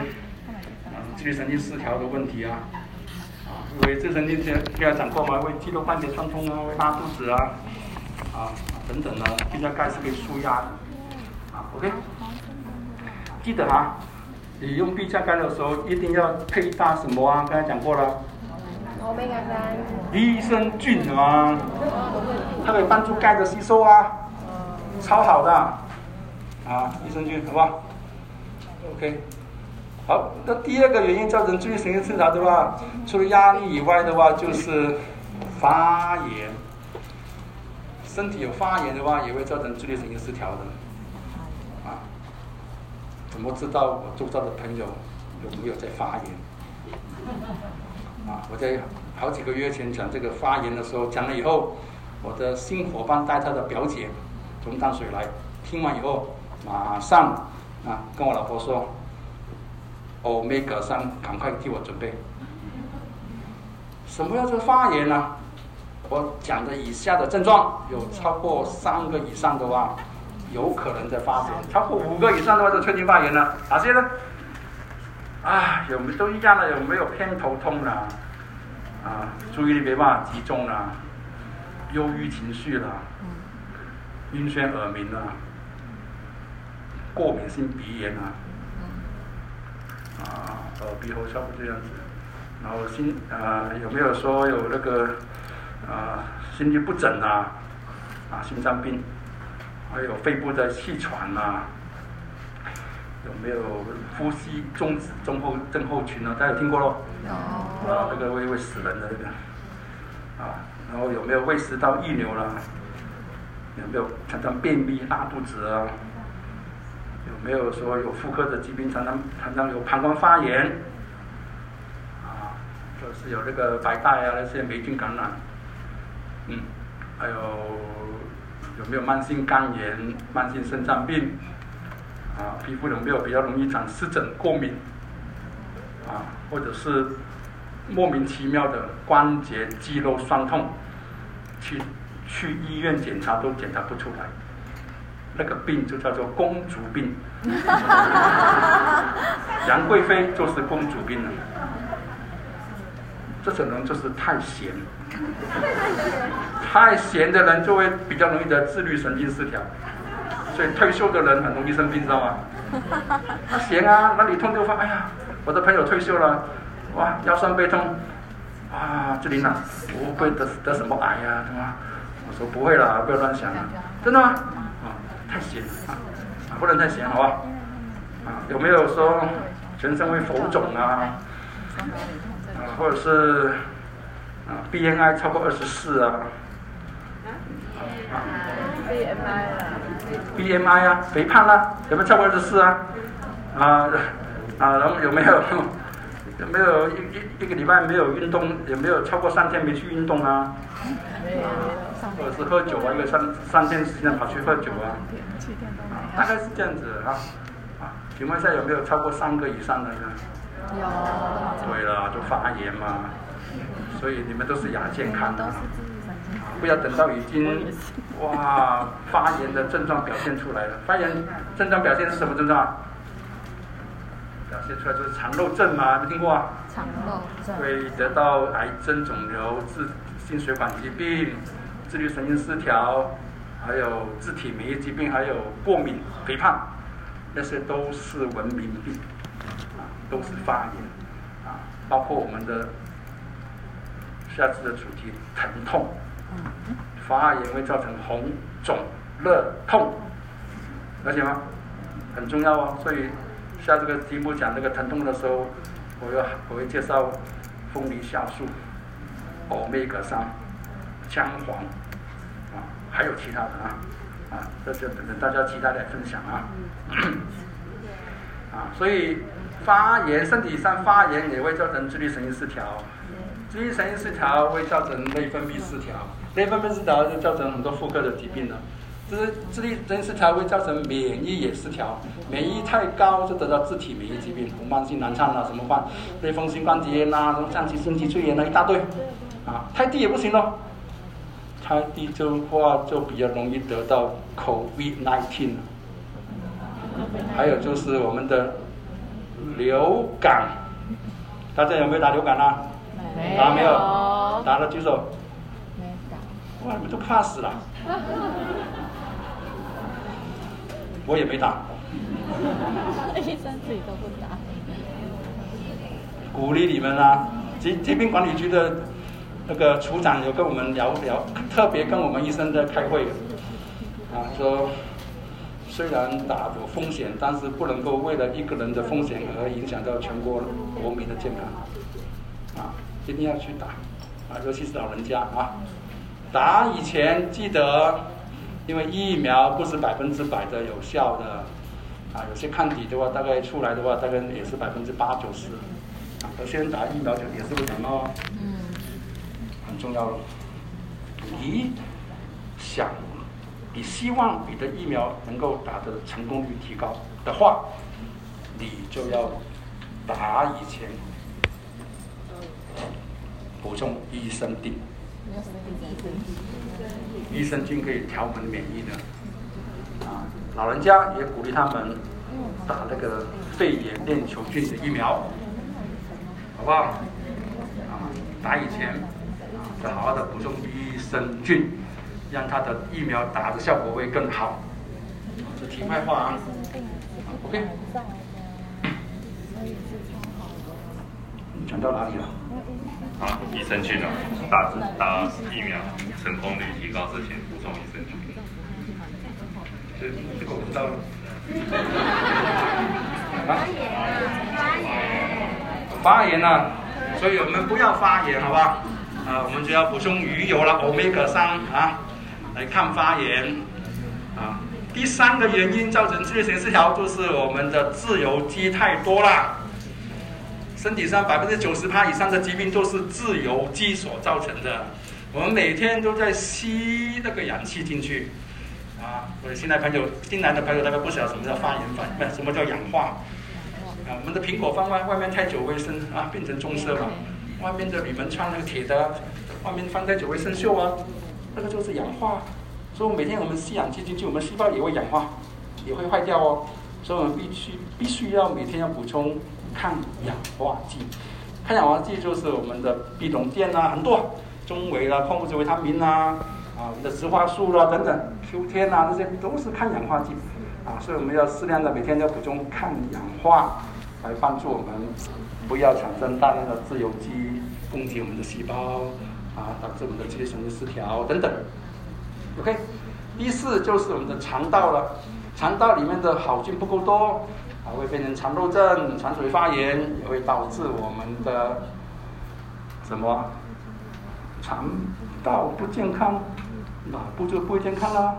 啊自律神经失调的问题啊，啊，因为自律神经之前讲过嘛，会肌肉关节酸痛啊，会拉肚子啊，啊等等啊 ，B 加钙是可以舒压的啊。OK， 记得啊，你用 B 加钙的时候一定要配搭什么啊？刚才讲过了 ，欧米伽三， 益生菌啊，它可以帮助钙的吸收啊，超好的。啊，益生菌，好不好 ？OK， 好。那第二个原因造成自律神经失调的话，除了压力以外的话，就是发炎。身体有发炎的话，也会造成自律神经失调的。啊，怎么知道我周遭的朋友有没有在发炎？啊，我在好几个月前讲这个发炎的时候，讲了以后，我的新伙伴带他的表姐从淡水来，听完以后。马上啊，跟我老婆说 ，欧米伽三， 赶快替我准备。什么叫做发炎呢？我讲的以下的症状有超过三个以上的话，有可能在发炎；超过五个以上的话，就确定发炎了。哪些呢？啊，有没有都一样的？有没有偏头痛啦、啊？啊，注意力没办法集中啦、啊，忧郁情绪啦、啊，晕眩耳鸣啦、啊，过敏性鼻炎啦、啊，啊，耳鼻喉效果这样子。然后心啊、呃、有没有说有那个啊、呃、心律不整啊啊心脏病，还有肺部的气喘啊，有没有呼吸中止症候症候群啊？大家有听过咯？有啊，那个会会死人的那个啊，然后有没有胃食道逆流啦、啊？有没有常常便秘、拉肚子啊？有没有说有妇科的疾病，常常常常有膀胱发炎？就是有那个白带啊，那些霉菌感染，嗯，还有有没有慢性肝炎、慢性肾脏病啊？皮肤有没有比较容易长湿疹、过敏啊？或者是莫名其妙的关节、肌肉酸痛，去去医院检查都检查不出来，那个病就叫做公主病。杨贵妃就是公主病了。这种人就是太闲，太闲的人就会比较容易的自律神经失调，所以退休的人很容易生病，知道吗？他闲啊，那里痛就发，哎呀，我的朋友退休了，哇，腰酸背痛，哇，志玲啊，我不会得得什么癌呀、啊，对吗？我说不会啦，不要乱想啊，真的吗？啊，太闲啊，不能太闲，好吧？啊，有没有说全身会浮肿啊？或者是啊 ，B M I 超过二十四啊，啊 ，B M I 啊，肥胖啦、啊，有没有超过二十四啊？啊啊，然后有没有有没有一一一个礼拜没有运动，有没有超过三天没去运动啊？啊或者是喝酒啊，因为三三天时间跑去喝酒啊，啊大概是这样子啊啊，请问一下有没有超过三个以上的呢？有，对了，就发炎嘛，所以你们都是亚健康的，不要等到已经哇发炎的症状表现出来了。发炎症状表现是什么症状啊？表现出来就是肠漏症嘛，没听过啊？肠漏症会得到癌症、肿瘤、治心血管疾病、自律神经失调，还有自体免疫疾病，还有过敏、肥胖，那些都是文明病。都是发炎啊，包括我们的下次的主题疼痛，发炎会造成红肿热痛，了解吗？很重要哦。所以下这个题目讲那个疼痛的时候，我要我会介绍凤梨酵素、欧米伽三、姜黄啊，还有其他的啊啊，这就等着大家期待来分享啊啊，所以。发炎，身体上发炎也会造成自律神经失调，自律神经失调会造成内分泌失调，内分泌失调就造成很多妇科的疾病了。就是自律神经失调会造成免疫也失调，免疫太高就得到自体免疫疾病，红斑性狼疮啊，什么患类风湿关节炎啊，什么上气心肌脆炎啊，一大堆啊，太低也不行咯，太低的话就比较容易得到 COVID 十九， 还有就是我们的。流感，大家有没有打流感啊？没有。打没有？打了举手。没打。哇，你们都怕死了。我也没打。医生自己都不打。鼓励你们啊！疾疾病管理局的那个处长有跟我们聊聊，特别跟我们医生在开会，啊说。虽然打有风险，但是不能够为了一个人的风险而影响到全国国民的健康，啊，一定要去打，啊，尤其是老人家啊，打以前记得，因为疫苗不是百分之百的有效的，啊，有些抗体的话，大概出来的话，大概也是百分之八九十，啊，有些人打疫苗就也是会感冒，嗯，很重要了，你想。你希望你的疫苗能够打的成功率提高的话，你就要打以前补充益生菌。益生菌可以调我们免疫的啊，老人家也鼓励他们打那个肺炎链球菌的疫苗，好不好？啊，打以前啊，再好好的补充益生菌，让他的疫苗打的效果会更好。这题外话啊 ，OK。讲到哪里了？啊，益生菌啊，打打疫苗成功率提高之前补充益生菌。这这个我不知道。啊、发炎啊，所以我们不要发炎，好吧？啊，我们就要补充鱼油啦 ，欧米伽三 啊，来抗发炎。啊，第三个原因造成自律神经失调，就是我们的自由基太多啦。身体上百分之九十趴以上的疾病都是自由基所造成的，我们每天都在吸那个氧气进去。啊，我新来朋友，新来的朋友大概不晓得什么叫发炎反应，什么叫氧化。啊，我们的苹果放外外面太久会生啊，变成棕色嘛。外面的铝门窗那个铁的，外面放太久会生锈啊，那个就是氧化。所以每天我们吸氧气进去，我们细胞也会氧化，也会坏掉哦。所以我们必须必须要每天要补充抗氧化剂。抗氧化剂就是我们的碧螺钿啊，很多中维啦、啊、矿物质维他命啦、啊。啊，我们的植化素啦、啊、等等 ，Q 十 啊，这些都是抗氧化剂啊，所以我们要适量的每天要补充抗氧化，来帮助我们不要产生大量的自由基攻击我们的细胞啊，导致我们的自律神经失调等等。OK， 第四就是我们的肠道了，肠道里面的好菌不够多啊，会变成肠漏症、肠水发炎，也会导致我们的什么肠道不健康。脑部就不会健康啦、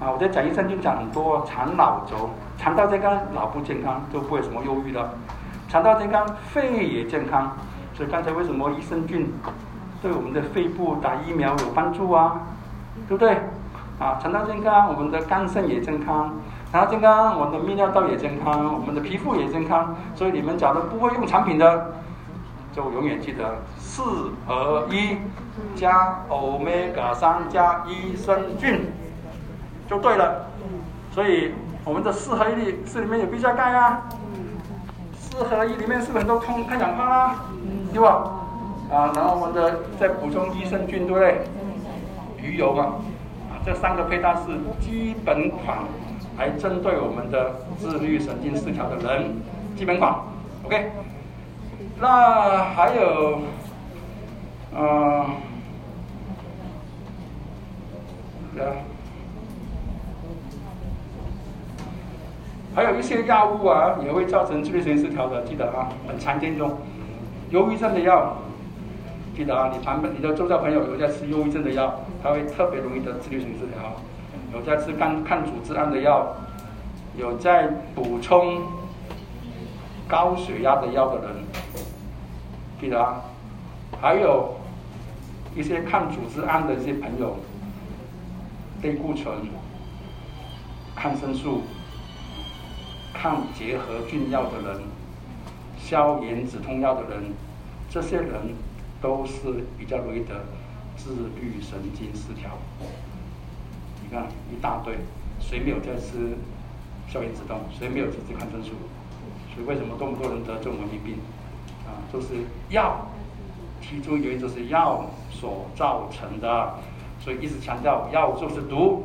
啊，啊！我在讲益生菌讲很多，肠脑轴，肠道健康，脑部健康，就不会什么忧郁了。肠道健康，肺也健康，所以刚才为什么益生菌对我们的肺部打疫苗有帮助啊？对不对？啊，肠道健康，我们的肝肾也健康，肠道健康，我们的泌尿道也健康，我们的皮肤也健康。所以你们假如不会用产品的，就永远记得四合一加 欧米伽三 加益生菌就对了。所以我们的四合一是里面有 B 加钙啊，四合一里面是不是很多抗氧化啦，对吧？啊，然后我们的再补充益生菌，对不对？鱼油啊，啊，这三个配搭是基本款，来针对我们的自律神经失调的人，基本款 ，OK。那还有，呃，还有一些药物啊，也会造成自律神经失调的，记得啊，很常见中。忧郁症的药，记得啊，你旁边你的周遭朋友有在吃忧郁症的药，他会特别容易得自律神经失调。有在吃抗抗组织胺的药，有在补充高血压的药的人。记得啊，还有一些抗组织胺的一些朋友，类固醇、抗生素、抗结核菌药的人、消炎止痛药的人，这些人都是比较容易得自律神经失调。你看一大堆，谁没有在吃消炎止痛？谁没有在吃抗生素？所以为什么这么多人得这种文明病？啊，就是药，其中原因就是药所造成的，所以一直强调药就是毒，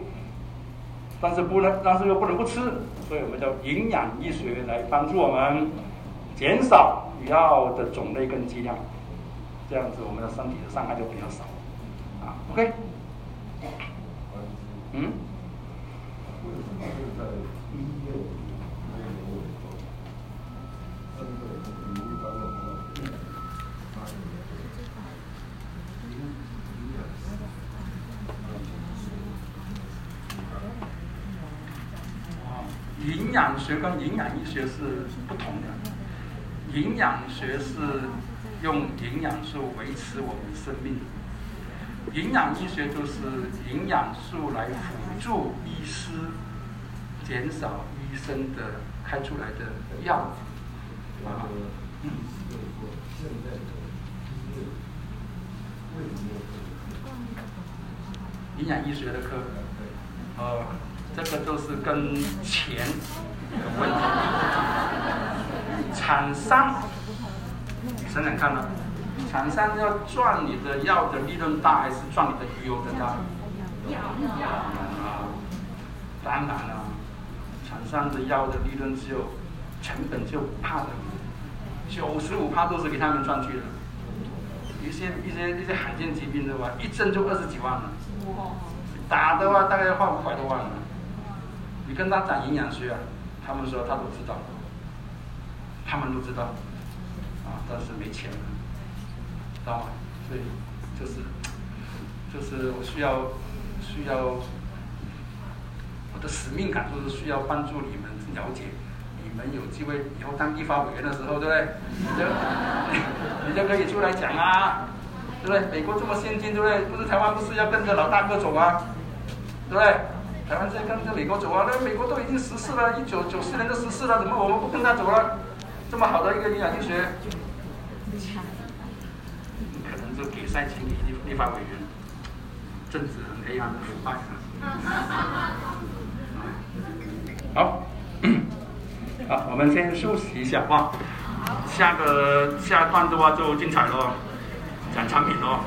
但是不能，但是又不能不吃，所以我们叫营养医学来帮助我们减少药的种类跟剂量，这样子我们的身体的伤害就比较少，啊 ，OK， 嗯，营养学跟营养医学是不同的，营养学是用营养素维持我们生命，营养医学就是营养素来辅助医师减少医生的开出来的药啊。嗯，营养医学的课，哦，这个都是跟钱有问题。厂商，想想看呢，厂商要赚你的药的利润大，还是赚你的鱼油的大？啊，当然了，厂商的药的利润只有成本就怕的，九十五趴都是给他们赚去了。一些一些一些罕见疾病的话，一针就二十几万了。打的话大概要花五百多万了，你跟他讲营养学啊，他们说他都知道，他们都知道，啊，但是没钱了，知道吗？所以就是就是我需要需要我的使命感，就是需要帮助你们了解，你们有机会以后当立法委员的时候，对不对？你就你就可以出来讲啊。对不对？美国这么先进，对不对？不是台湾不是要跟着老大哥走吗？对不对？台湾在跟着美国走啊！那美国都已经实施了，一九九四年就实施了，怎么我们不跟他走了？这么好的一个营养医学，你可能就给塞钱给立法委员，政治很黑暗的腐败啊！好，好，我们先休息一下啊，下个下一段的话就精彩喽。讲产品哦。